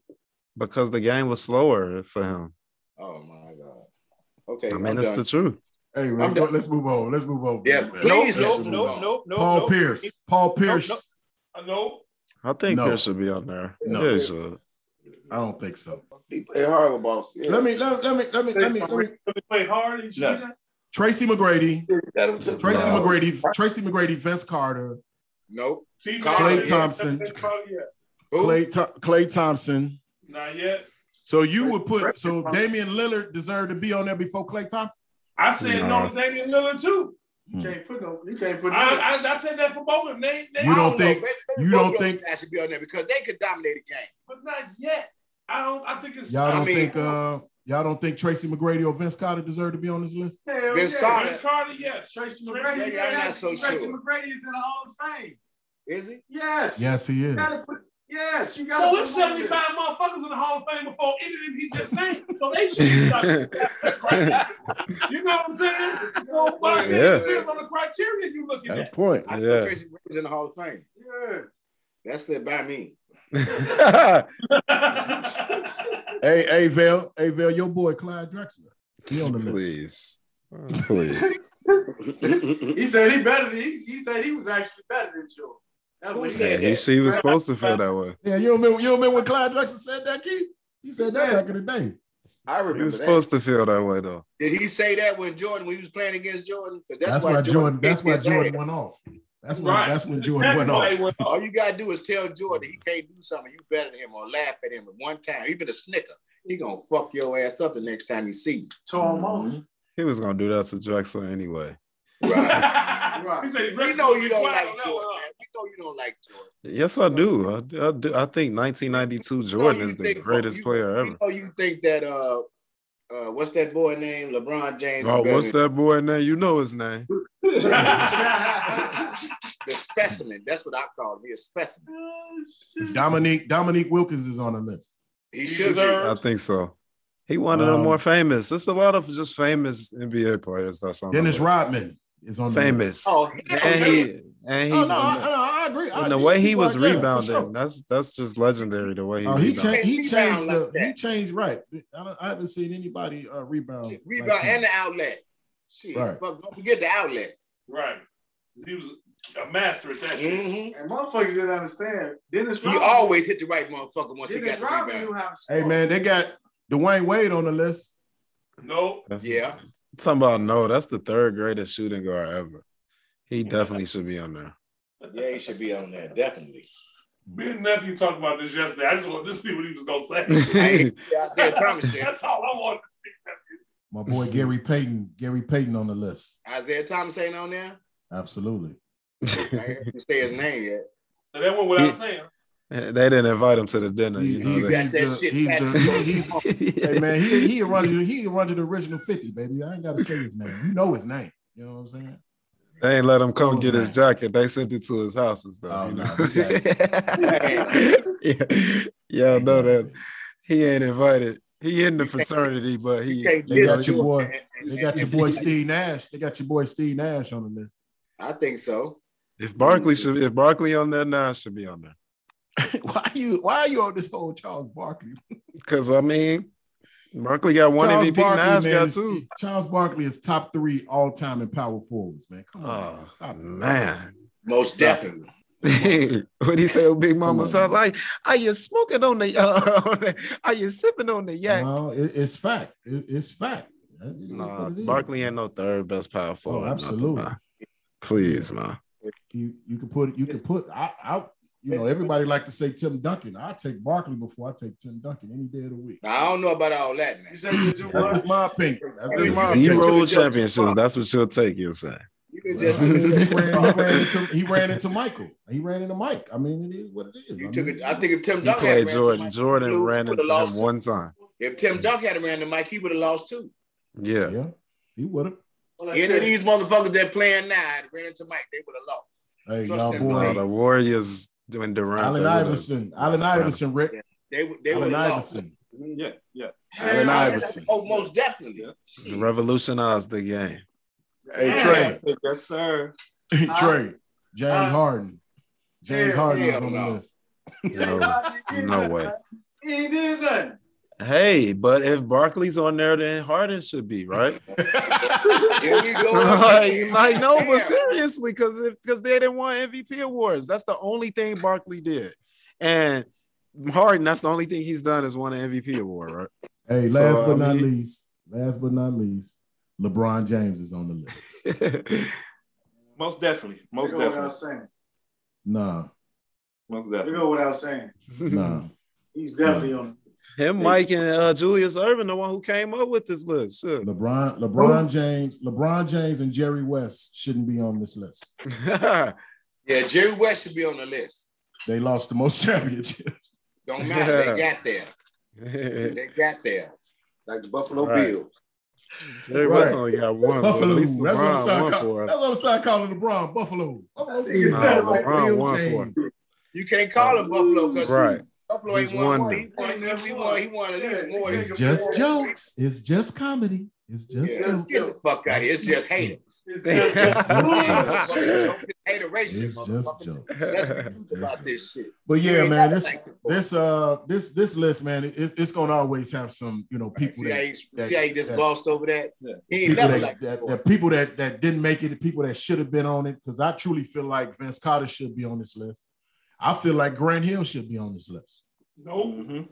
Because the game was slower for him. Oh my God. Okay, I mean that's the truth. Hey, man, let's move on. Let's move on. Yeah, man. Please, no, no, no, no. Paul no. Pierce. Paul Pierce. No, no. no. I think no. Pierce should be on there. No, yeah, so. I don't think so. He played hard with boss. Yeah. Let me, let, let me, let me, let me, let me. Let me play hard. No. Tracy McGrady. Tracy no. McGrady. Tracy McGrady. Vince Carter. Nope. Klay Thompson. Klay Klay Thompson. Not yet. So you would put so Damian Lillard deserved to be on there before Klay Thompson. I said no to Damian Lillard too. You can't put no. You can't put. No. I, I, I said that for both of them. They, they, you don't, don't think? Know, you don't think that should be on there because they could dominate a game, but not yet. I don't. I think it's. Y'all don't I mean, think? Uh, y'all don't think Tracy McGrady or Vince Carter deserve to be on this list? Hell Vince yeah. Carter. Vince Carter, yes. Tracy McGrady. Yeah, I'm not so Tracy sure. Tracy McGrady is in the Hall of Fame. Is he? Yes. Yes, he is. You gotta put, yes, you got. So there's seventy-five motherfuckers in the Hall of Fame before any of them he just named. So they should be right. You know what I'm saying? So why yeah. it depends on the criteria you looking at. At a point. I yeah. think Tracy McGrady's in the Hall of Fame. Yeah. That's lit by me. hey, hey, Vail, hey, Vail, your boy Clyde Drexler. He on the list. Please. Please. He said he better than he, he said he was actually better than you. That's what he said. He, he was supposed to feel that way. Yeah, you don't remember, you don't remember when Clyde Drexler said that, Keith? He said he that said, back in the day. I remember he was that. supposed to feel that way, though. Did he say that when Jordan, when he was playing against Jordan? Because that's, that's why Jordan, Jordan That's why Jordan went off. That's when, right. that's when Jordan went off. All you got to do is tell Jordan he can't do something. You better than him or laugh at him at one time. Even a snicker. He going to fuck your ass up the next time you see you. Mm-hmm. He was going to do that to Drexler anyway. Right. Right. He said, we know you don't like Jordan, man. We know you don't like Jordan. Yes, I do. I do. I, do. I think nineteen ninety-two Jordan is the think, greatest you, player ever. Oh, you think that uh, Uh, what's that boy name? LeBron James. Oh, what's that boy name? You know his name. The specimen. That's what I call him. He's a specimen. Oh, Dominique Dominique Wilkins is on the list. He, he should. I think so. He wanted um, them more famous. There's a lot of just famous N B A players that's on. Dennis Rodman is on famous. The list. Oh, and he, and he. Oh, no, I, no, I agree. And I the agree. way he was like rebounding, that, sure. that's that's just legendary. The way he. Oh, he, cha- he changed. Like the, he changed. Right. I, don't, I haven't seen anybody uh, rebound. She, rebound like and the outlet. Shit, right. Fuck, don't forget the outlet. Right. He was a master at that. Mm-hmm. And motherfuckers didn't understand. Dennis. Rodman, he always hit the right motherfucker once Dennis he got the rebound. Hey man, they got Dwayne Wade on the list. No. That's, yeah. I'm talking about no. That's the third greatest shooting guard ever. He definitely should be on there. Yeah, he should be on there. Definitely. Me and nephew talked about this yesterday. I just wanted to see what he was going to say. I promise you. That's all I wanted to see. My boy Gary Payton. Gary Payton on the list. Isaiah Thomas ain't on there? Absolutely. I didn't say his name yet. So that went without saying. They didn't invite him to the dinner. He, you know, he's, he's, he's the, he's the, he's, hey man, he he runs he runs the original fifty, baby. I ain't gotta say his name. You know his name. You know what I'm saying? They ain't let him come oh, get man. his jacket. They sent it to his house and stuff. Oh, you know? No, yeah, y'all know that he ain't invited. He in the fraternity, but he. They got your boy. They got your boy Steve Nash. They got your boy Steve Nash on the list. I think so. If Barkley should, if Barkley on there, Nash should be on there. Why are you why are you on this whole Charles Barkley? Because I mean, Barkley got one Charles M V P, Nash got two. Is, Charles Barkley is top three all time in power forwards, man. Come on, oh, stop man. Most definitely. What he say, Big Mama? So I was like, are you smoking on the? Uh, on the are you sipping on the yak? No, it, it's fact. It, it's fact. It, no, it Barkley ain't no third best power forward. Oh, absolutely. Nothing, man. Please, man. You you can put you can put I I. You know, everybody like to say Tim Duncan. I take Barkley before I take Tim Duncan any day of the week. Now, I don't know about all that, man. That's just my opinion. That's just my Zero opinion. Championships. That's what you'll take, you'll say. You can just he, ran, he, ran into, he ran into Michael. He ran into Mike. I mean, it is what it is. You I, took mean, it, I think if Tim Duncan had Jordan, Mike, Jordan Blues, ran into lost him one time. If Tim Duncan had ran to Mike, he would have lost too. Yeah. Yeah, he would have. Well, any of these motherfuckers that playing now had ran into Mike, they would have lost. Hey, y'all boy. The Warriors. Doing Durant, Allen Iverson, Allen Iverson, Rick. Yeah. They they Allen Iverson, yeah, yeah. Allen Iverson, oh, most definitely. Yeah. Revolutionized the game. Hey yeah. Trey, yes sir. Hey, Trey, James I, Harden, James yeah, Harden yeah, on the list. No, no way. He did nothing. Hey, but if Barkley's on there, then Harden should be, right? Here we go. Like, like no, but seriously, because because they didn't want M V P awards. That's the only thing Barkley did. And Harden, that's the only thing he's done is won an M V P award, right? Hey, so, last but not I mean, least, last but not least, LeBron James is on the list. Most definitely. Most definitely. Without saying. Nah. Most definitely. We go without saying. Nah. He's definitely nah. on Him, Mike, and uh, Julius Erving, the one who came up with this list. Sure. LeBron, LeBron Ooh. James, LeBron James, and Jerry West shouldn't be on this list. Yeah, Jerry West should be on the list. They lost the most championships. Don't matter. Yeah. They got there. They got there. Like the Buffalo right. Bills. Jerry right. West only got one. Buffalo. That's what I'm starting calling. That's what I'm starting calling LeBron. Buffalo. Buffalo. LeBron for. You can't call him Buffalo because right. Buffalo ain't won. One. He won. He won. He won at least more. It's just jokes. It's just comedy. It's just yeah, jokes. Get the fuck out of here. It's just hating. It's just hateration. It's just jokes. That's what we do about this shit. But yeah, man, man, this like this uh this this list, man, it, it's gonna always have some you know people. See, that, how, he, that, see how he just that, glossed over that. Yeah. He ain't never that, like that. That people that that didn't make it, the people that should have been on it, because I truly feel like Vince Carter should be on this list. I feel like Grant Hill should be on this list. No, mm-hmm.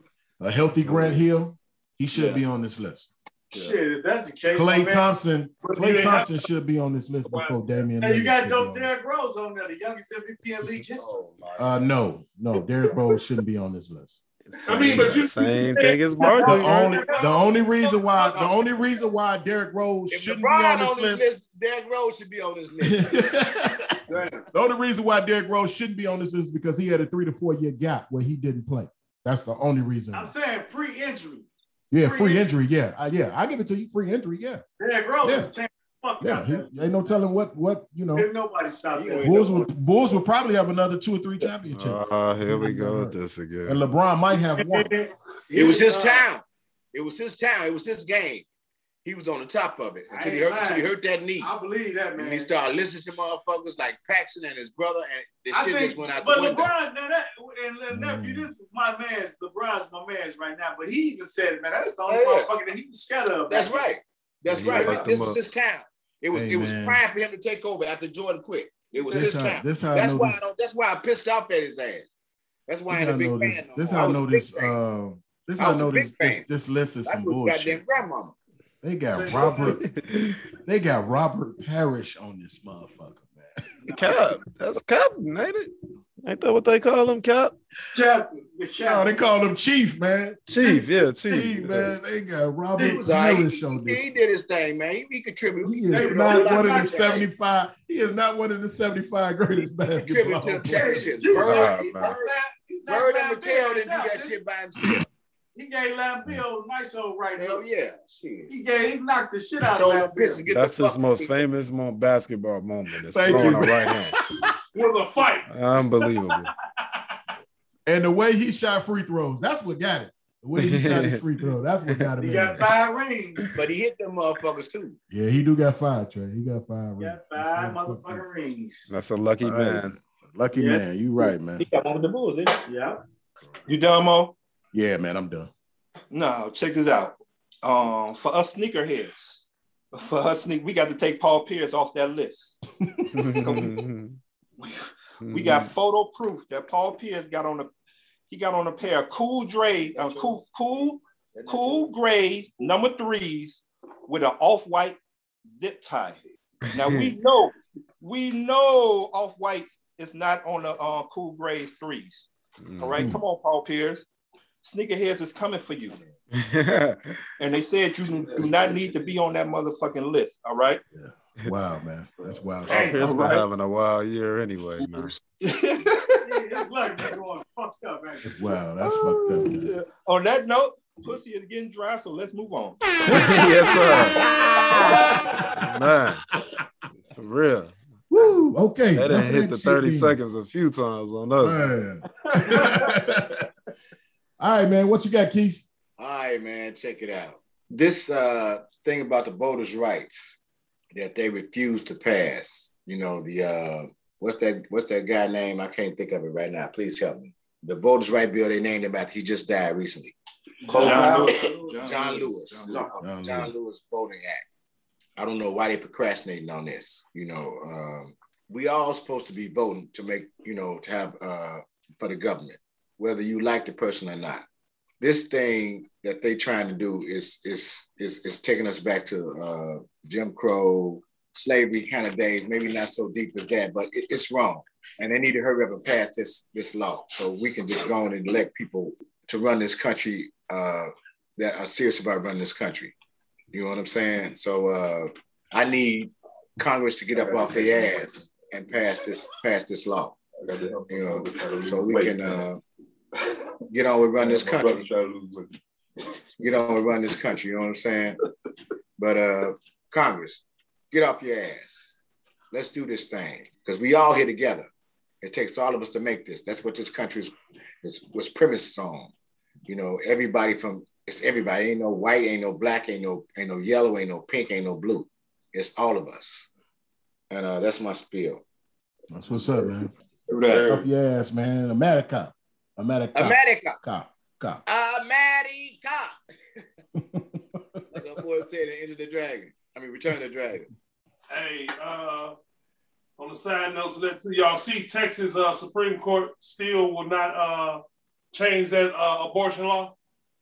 A healthy Grant Hill, he should yeah. be on this list. Yeah. Shit, if that's the case, Klay Thompson, Klay Thompson have... should be on this list before Damian. Hey, you got those Derrick Rose on there, the youngest M V P in league history. Uh, no, no, Derrick Rose shouldn't be on this list. Same, I mean, but you same thing as Barkley. The only, the only reason why, the only reason why Derrick Rose if shouldn't LeBron be on this, on this list, list, Derrick Rose should be on this list. The only reason why Derrick Rose shouldn't be on this list is because he had a three to four year gap where he didn't play. That's the only reason. I'm saying pre-injury. Yeah, free, free injury. injury. Yeah, I, yeah, I give it to you. Free injury. Yeah. Yeah, bro. Yeah. Fuck yeah. He, ain't no telling what what you know. There's nobody stop you. Bulls will Bulls will probably have another two or three championships. Uh, here we go with this again. And LeBron might have one. It was his town. It was his town. It was his game. He was on the top of it until he, hurt, until he hurt that knee. I believe that, man. And he started listening to motherfuckers like Paxson and his brother, and the shit think, just went out the LeBron, window. But LeBron, and nephew, this is my man's. LeBron's my man's right now. But he even said it, man. That's the only yeah. motherfucker that he was scared of. That's right. That's yeah, right. This is his town. It was hey, it was prime for him to take over after Jordan quit. It was this his how, town. That's I why I don't, that's why I pissed off at his ass. That's why I ain't a big fan. This, no this how I know this. Um, this how I know this. This list is some bullshit. Grandmama. They got Robert. They got Robert Parrish on this motherfucker, man. Cap, that's Captain, ain't it? Ain't that what they call him, Cap? Captain. No, they call him Chief, man. Chief, yeah, Chief. Chief, man. They got Robert he was, Parrish he, on this. He did his thing, man. He, he contributed. He is not one of the seventy-five. He is not one of the seventy-five greatest basketball players. Bird and McHale didn't do that shit by himself. He gave Lab Bill a nice old right Hell hand. yeah. Shit. He gave he knocked the shit out of Lab Bill. That's his most famous basketball moment. It's throwing you, a right hand. With a fight. Unbelievable. And the way he shot free throws, that's what got it. The way he shot his free throw, that's what got him. He got five rings, but he hit them motherfuckers too. Yeah, he do got five, Trey. He got five he rings. Got five motherfucking rings. That's a lucky right. man. Lucky yes. man. You right, man. He got one with the Bulls, didn't he? Yeah. You done, Mo? Yeah, man, I'm done. No, check this out. Um, for us sneakerheads, for us sneak, we got to take Paul Pierce off that list. We got photo proof that Paul Pierce got on a he got on a pair of cool gray, uh, cool, cool, cool grays, number threes with an off-white zip tie. Now we know, we know off-white is not on the uh, cool grays threes. All right, come on, Paul Pierce. Sneakerheads is coming for you. And they said you do not need to be on that motherfucking list. All right. Yeah. Wow, man. That's wild. Hey, Pierce been right. having a wild year anyway, man. Wow, that's fucked up. Man. On that note, pussy is getting dry, so let's move on. Yes, sir. Man, for real. Woo, okay. That didn't hit the thirty seconds a few times on us. All right, man. What you got, Keith? All right, man. Check it out. This uh, thing about the voters' rights that they refuse to pass. You know the uh, what's that? What's that guy name? I can't think of it right now. Please help me. The voters' right bill. They named him after he just died recently. John Lewis. John Lewis. John, John Lewis Voting Act. I don't know why they procrastinating on this. You know, um, we all supposed to be voting to make. You know, to have uh, for the government. Whether you like the person or not. This thing that they trying to do is is is, is taking us back to uh, Jim Crow, slavery kind of days, maybe not so deep as that, but it, it's wrong. And they need to hurry up and pass this this law so we can just go on and elect people to run this country uh, that are serious about running this country. You know what I'm saying? So uh, I need Congress to get up off their ass and pass this pass this law. You know, so we can uh, get on and run this country. Get on and run this country, you know what I'm saying? But uh, Congress, get off your ass. Let's do this thing, because we all here together. It takes all of us to make this. That's what this country is, was premised on. You know, everybody from, it's everybody. Ain't no white, ain't no black, ain't no, ain't no yellow, ain't no pink, ain't no blue. It's all of us. And uh, that's my spiel. That's what's up, man. Get off your ass, man. America. America. America. Cop. Cop. America. Like that boy said in Enter the Dragon. I mean, Return the Dragon. Hey, uh, on the side note, to that too, y'all see Texas uh, Supreme Court still will not uh, change that uh, abortion law?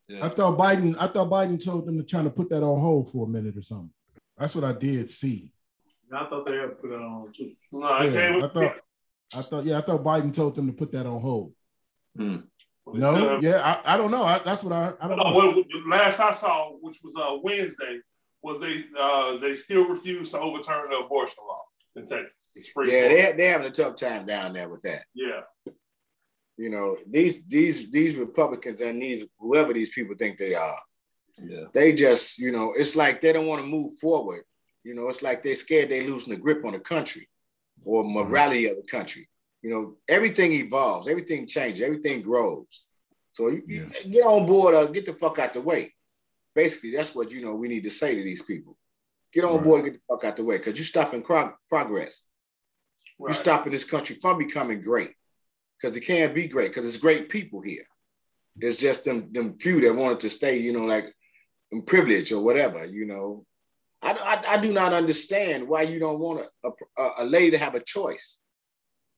Yeah. I thought Biden, I thought Biden told them to try to put that on hold for a minute or something. That's what I did see. I thought they had put it on hold too. No, I yeah, came with I thought, I thought, yeah, I thought Biden told them to put that on hold. Hmm. No, yeah, I, I don't know. I, that's what I, I don't no, know. What, last I saw, which was uh, Wednesday, was they uh, they still refused to overturn the abortion law in Texas. Yeah, they're they having a tough time down there with that. Yeah, you know, these these these Republicans and these whoever these people think they are, Yeah. They just, you know, it's like they don't want to move forward. You know, it's like they're scared they're losing the grip on the country or morality of the country. You know, everything evolves, everything changes, everything grows. So you, yeah. you get on board or get the fuck out the way. Basically, that's what, you know, we need to say to these people. Get on right. board and get the fuck out the way, because you're stopping pro- progress. Right. You're stopping this country from becoming great, because it can be great, because it's great people here. There's just them them few that wanted to stay, you know, like in privilege or whatever, you know. I, I, I do not understand why you don't want a, a, a lady to have a choice.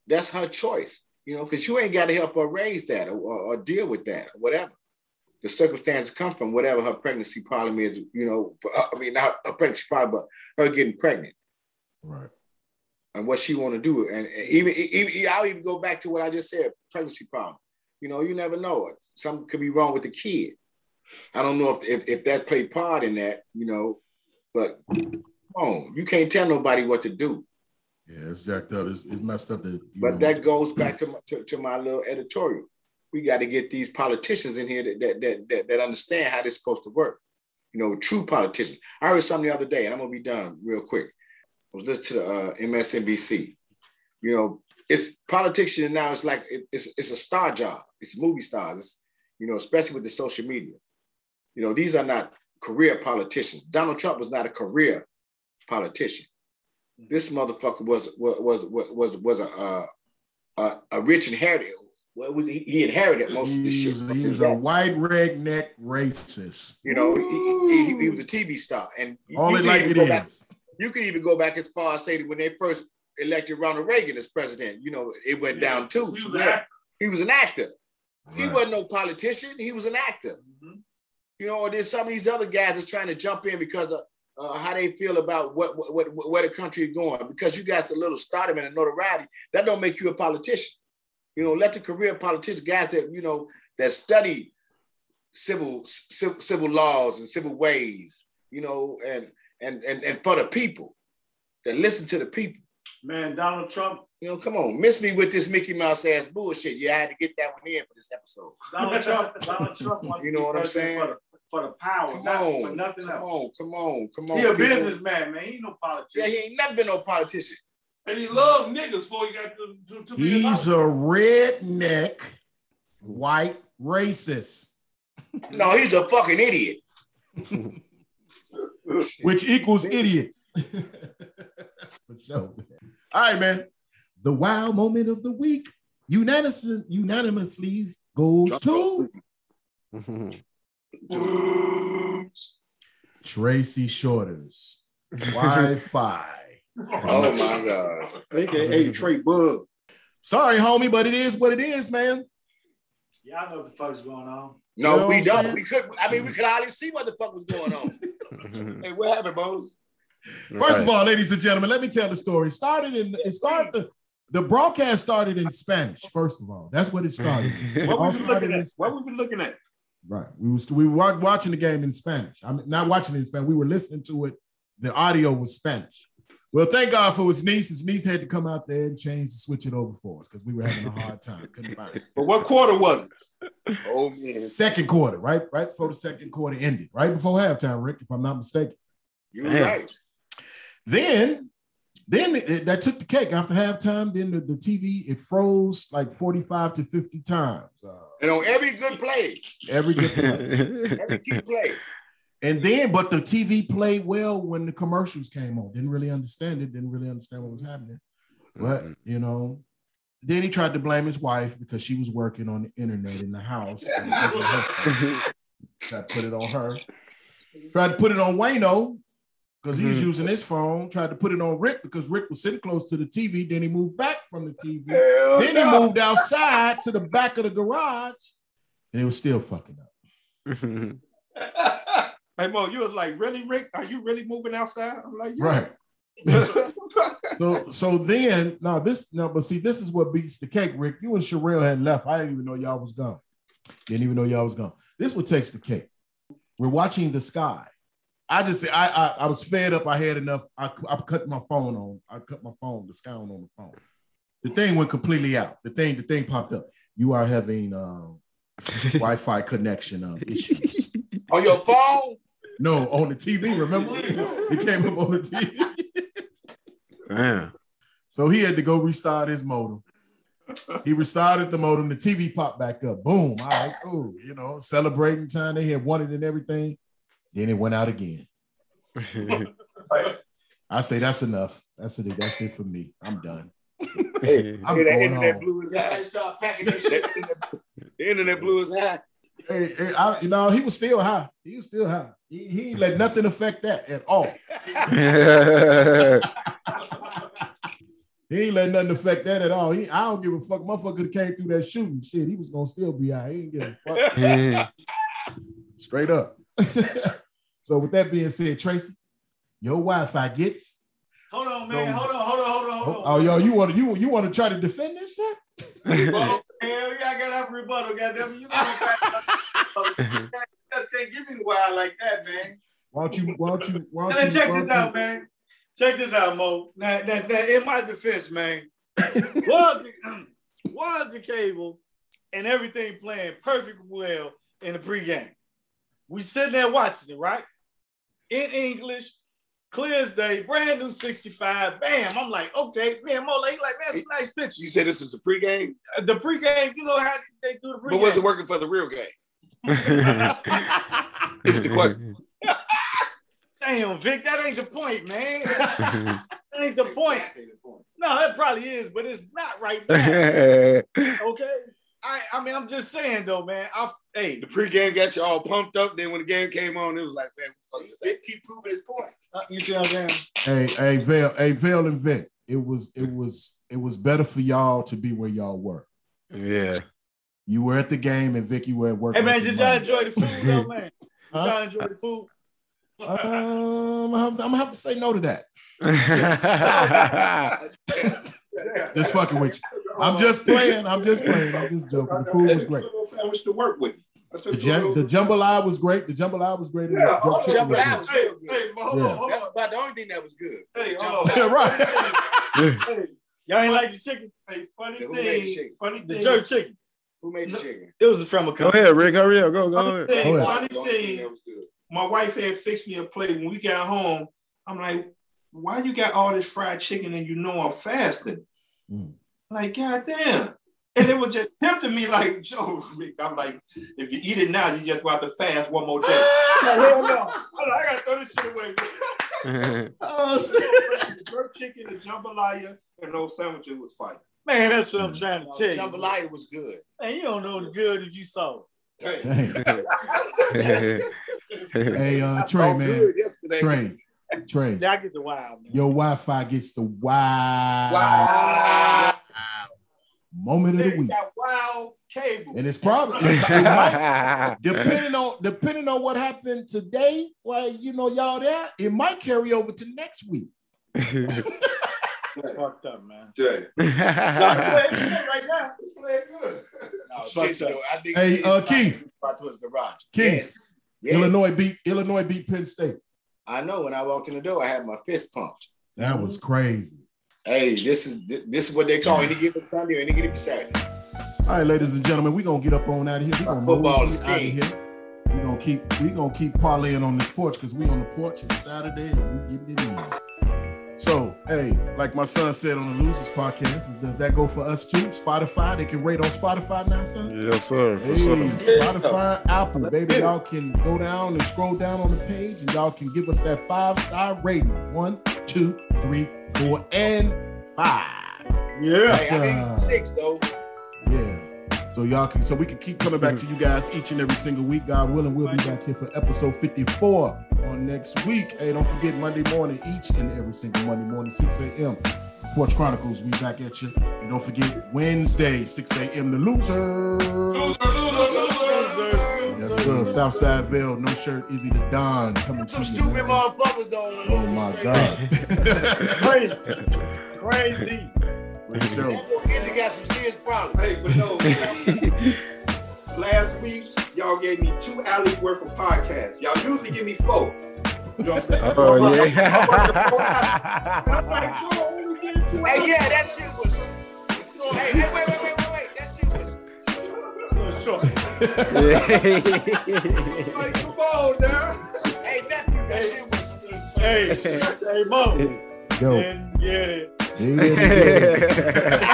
That's her choice, you know, because you ain't got to help her raise that or, or, or deal with that or whatever. The circumstances come from whatever her pregnancy problem is, you know, I mean, not a pregnancy problem, but her getting pregnant. Right. And what she want to do. And even, even I'll even go back to what I just said, pregnancy problem. You know, you never know. Something could be wrong with the kid. I don't know if, if, if that played part in that, you know, but come on, you can't tell nobody what to do. Yeah, it's jacked up. It's, it's messed up. That, but know. That goes back to my, to, to my little editorial. We got to get these politicians in here that that, that that that understand how this is supposed to work. You know, true politicians. I heard something the other day, and I'm going to be done real quick. I was listening to uh, M S N B C. You know, it's politicians now. It's like it, it's it's a star job. It's movie stars, it's, you know, especially with the social media. You know, these are not career politicians. Donald Trump was not a career politician. This motherfucker was was was was was a a, a rich inheritor. Well, was he, he inherited most of the shit. He was a white redneck racist. You know, he, he, he was a T V star, and all it like it is. Back, you can even go back as far as say that when they first elected Ronald Reagan as president, you know, it went yeah. down too. He was, yeah. he was an actor. Right. He wasn't no politician. He was an actor. Mm-hmm. You know, there's some of these other guys that's trying to jump in because of uh, how they feel about what, what, what, what where the country is going. Because you got a little stardom and a notoriety, that don't make you a politician. You know, let the career politicians, guys that, you know, that study civil civil, civil laws and civil ways, you know, and, and and and for the people, that listen to the people. Man, Donald Trump. You know, come on, miss me with this Mickey Mouse ass bullshit. Yeah, I had to get that one in for this episode. Donald Trump, Donald Trump wants you know what I'm saying? For the, for the power, come not on, for nothing come else. On, come on, come on. He a people. Businessman, man. He ain't no politician. Yeah, he ain't never been no politician. And he loved niggas before he got to, to, to be He's a redneck white racist. No, he's a fucking idiot. Which equals idiot. For sure. All right, man. The wild moment of the week unanimous, unanimously goes to Tracy Shorter's Wi-Fi. Oh my God. A K A Trey Bug. Sorry, homie, but it is what it is, man. Y'all yeah, know what the fuck's going on. No, you know we don't. We could I mean we could hardly see what the fuck was going on. Hey, what happened, Bose? First right. of all, ladies and gentlemen, let me tell the story. Started in it started the, the broadcast started in Spanish, first of all. That's what it started. What we were looking at. What we were looking at. Right. We was we were watching the game in Spanish. I mean, not watching it in Spanish. We were listening to it. The audio was Spanish. Well, thank God for his niece. His niece had to come out there and change and switch it over for us because we were having a hard time. Couldn't find it. But what quarter was it? Oh, man. Second quarter, right? Right before the second quarter ended, right before halftime, Rick, if I'm not mistaken. You're Damn. right. Then, then it, it, that took the cake after halftime. Then the, the T V, it froze like forty-five to fifty times. Uh, and on every good play. Every good play. Every key play. And then, but the T V played well when the commercials came on. Didn't really understand it. Didn't really understand what was happening. But, you know, then he tried to blame his wife because she was working on the internet in the house. Tried to put it on her. Tried to put it on Wayno because he was mm-hmm. using his phone. Tried to put it on Rick because Rick was sitting close to the T V. Then he moved back from the T V. Hell then no. he moved outside to the back of the garage. And it was still fucking up. Hey, Mo, you was like, really, Rick? Are you really moving outside? I'm like, yeah. Right. so, so then, no, this, no, but see, this is what beats the cake, Rick. You and Sherelle had left. I didn't even know y'all was gone. Didn't even know y'all was gone. This what takes the cake. We're watching the sky. I just, I, I, I was fed up. I had enough. I, I cut my phone on. I cut my phone, the sky on the phone. The thing went completely out. The thing, the thing popped up. You are having um, Wi-Fi connection um, issues. On your phone? No, on the T V, remember? It came up on the T V. Damn. So he had to go restart his modem. He restarted the modem. The T V popped back up. Boom. All right, cool. You know, celebrating time. They had won it and everything. Then it went out again. I say that's enough. That's it. That's it for me. I'm done. Hey, I'm the internet blew his eye. The internet blew his eye. Hey, hey, I, you know, he was still high. He was still high. He, he ain't let nothing affect that at all. He ain't let nothing affect that at all. He, I don't give a fuck. Motherfucker came through that shooting shit. He was gonna still be out. He ain't give a fuck. Straight up. So with that being said, Tracy, your Wi-Fi gets. Hold on, man. Hold on, hold on, hold on, hold on. Oh, yo, you want to you, you want to try to defend this shit? Hell yeah, I got up rebuttal. Goddamn, you just can't give me the wild like that, man. Why don't you? Why don't you? Why don't you? Check this out, man. Check this out, Mo. Now, that, that, in my defense, man, was the, was the cable and everything playing perfect well in the pregame. We sitting there watching it, right? In English, clear as day, brand new sixty-five. Bam! I'm like, okay, man, Mo, like, man, that's a nice picture. You said this was a pregame? The pregame, you know how they do the pregame. But was it working for the real game? It's the question. Damn, Vic, that ain't the point, man. That ain't the point. No, it probably is, but it's not right now. Okay? I, I mean, I'm just saying, though, man. I, hey, the pregame got you all pumped up. Then when the game came on, it was like, man, what the fuck is that? Keep proving his point. Uh, you see what I'm saying? Hey, hey, Vail, hey, Vail and Vic, it was, it was, it was better for y'all to be where y'all were. Yeah. You were at the game, and Vic, you were at work. Hey, man, did y'all enjoy the food, though, man? Did y'all enjoy the food? Um, I'm, I'm gonna have to say no to that. Just fucking with you. I'm just playing. I'm just playing. I'm just joking. The food was great. To work with. The, jam, the jambalaya was great. The jambalaya was great. Yeah, the jambalaya was good. Hey, hey, hold yeah. on. That's about the only thing that was good. Hey, hold on. Yeah, right. Hey, y'all ain't like the chicken. Hey, funny yeah, thing. Chicken? Funny thing. The jerk chicken. Who made the chicken? It was from a company. Go ahead, Rick. Hurry up. Go, go ahead. Funny thing. Funny thing. That was good. My wife had fixed me a plate. When we got home, I'm like, why you got all this fried chicken and you know I'm fasting? Mm. Like, goddamn. And it was just tempting me like, Joe, I'm like, if you eat it now, you just about to fast one more day. Hell no. I got to throw this shit away. Oh, shit. The jerk chicken, the jambalaya, and those sandwiches was fire. Man, that's what I'm trying to tell you. Jambalaya was good. Man, you don't know the good if you saw it. Hey, hey uh, Trey, man. Trey, Trey. Yeah, I get the wild. Man. Your Wi-Fi gets the wild. Wow. Moment of the week. That wild cable. And it's probably it might, depending on depending on what happened today. Well, you know, y'all there. It might carry over to next week. It's fucked up, man. Yeah. No, it's playing good right now. It's playing good. No, it's fucked up. I think hey, uh, Keith. Keith. Yes. Yes. Illinois beat Illinois beat Penn State. I know. When I walked in the door, I had my fist pumped. That was crazy. Hey, this is this is what they call any given Sunday or any given Saturday. All right, ladies and gentlemen, we're gonna get up on out of here. We're gonna football move is out king. Of here. We're gonna keep we gonna keep parlaying on this porch because we on the porch. It's Saturday and we getting it in. So, hey, like my son said on the Losers podcast, is, does that go for us too? Spotify, they can rate on Spotify now, son? Yes, sir. For hey, sure. Spotify, Apple, baby, y'all can go down and scroll down on the page and y'all can give us that five-star rating. One, two, three, four, and five. Yes, hey, I mean six, though. Yeah. So y'all can, so we can keep coming back to you guys each and every single week. God willing, we'll be back here for episode fifty-four. On next week. Hey, don't forget Monday morning, each and every single Monday morning, six a.m. Porch Chronicles, we back at you. And don't forget Wednesday, six a.m. The Loser. Loser, loser, loser. Yes, sir. Southside Veil, no shirt, Izzy the Don. Coming some to stupid you, motherfuckers don't. Oh, my God. Crazy. Crazy. Let's show. Izzy got some serious problems. Hey, but no. Last week, y'all gave me two hours worth of podcasts. Y'all usually give me four. You know what I'm saying? Oh, yeah. I'm like, yo, I only get two hours. Hey, yeah, that shit was. Hey, hey, wait, wait, wait, wait, wait. That shit was. something. Like, come on now. Hey, nephew, that shit was good. Hey, hey, Mo. Didn't get it. Didn't get it.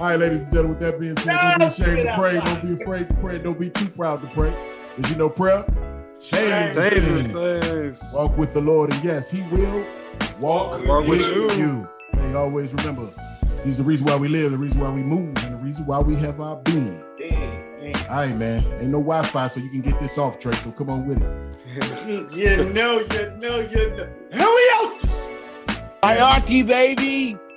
All right, ladies and gentlemen, with that being said, don't be ashamed to pray. Don't be afraid to pray. Don't be too proud to pray. Because you know, prayer changes things. Walk with the Lord, and yes, he will walk, walk with you. you. And always remember, he's the reason why we live, the reason why we move, and the reason why we have our being. All right, man. Ain't no Wi-Fi, so you can get this off, Trey, so come on with it. You know, you know, you know. Here we out. Hierarchy, baby.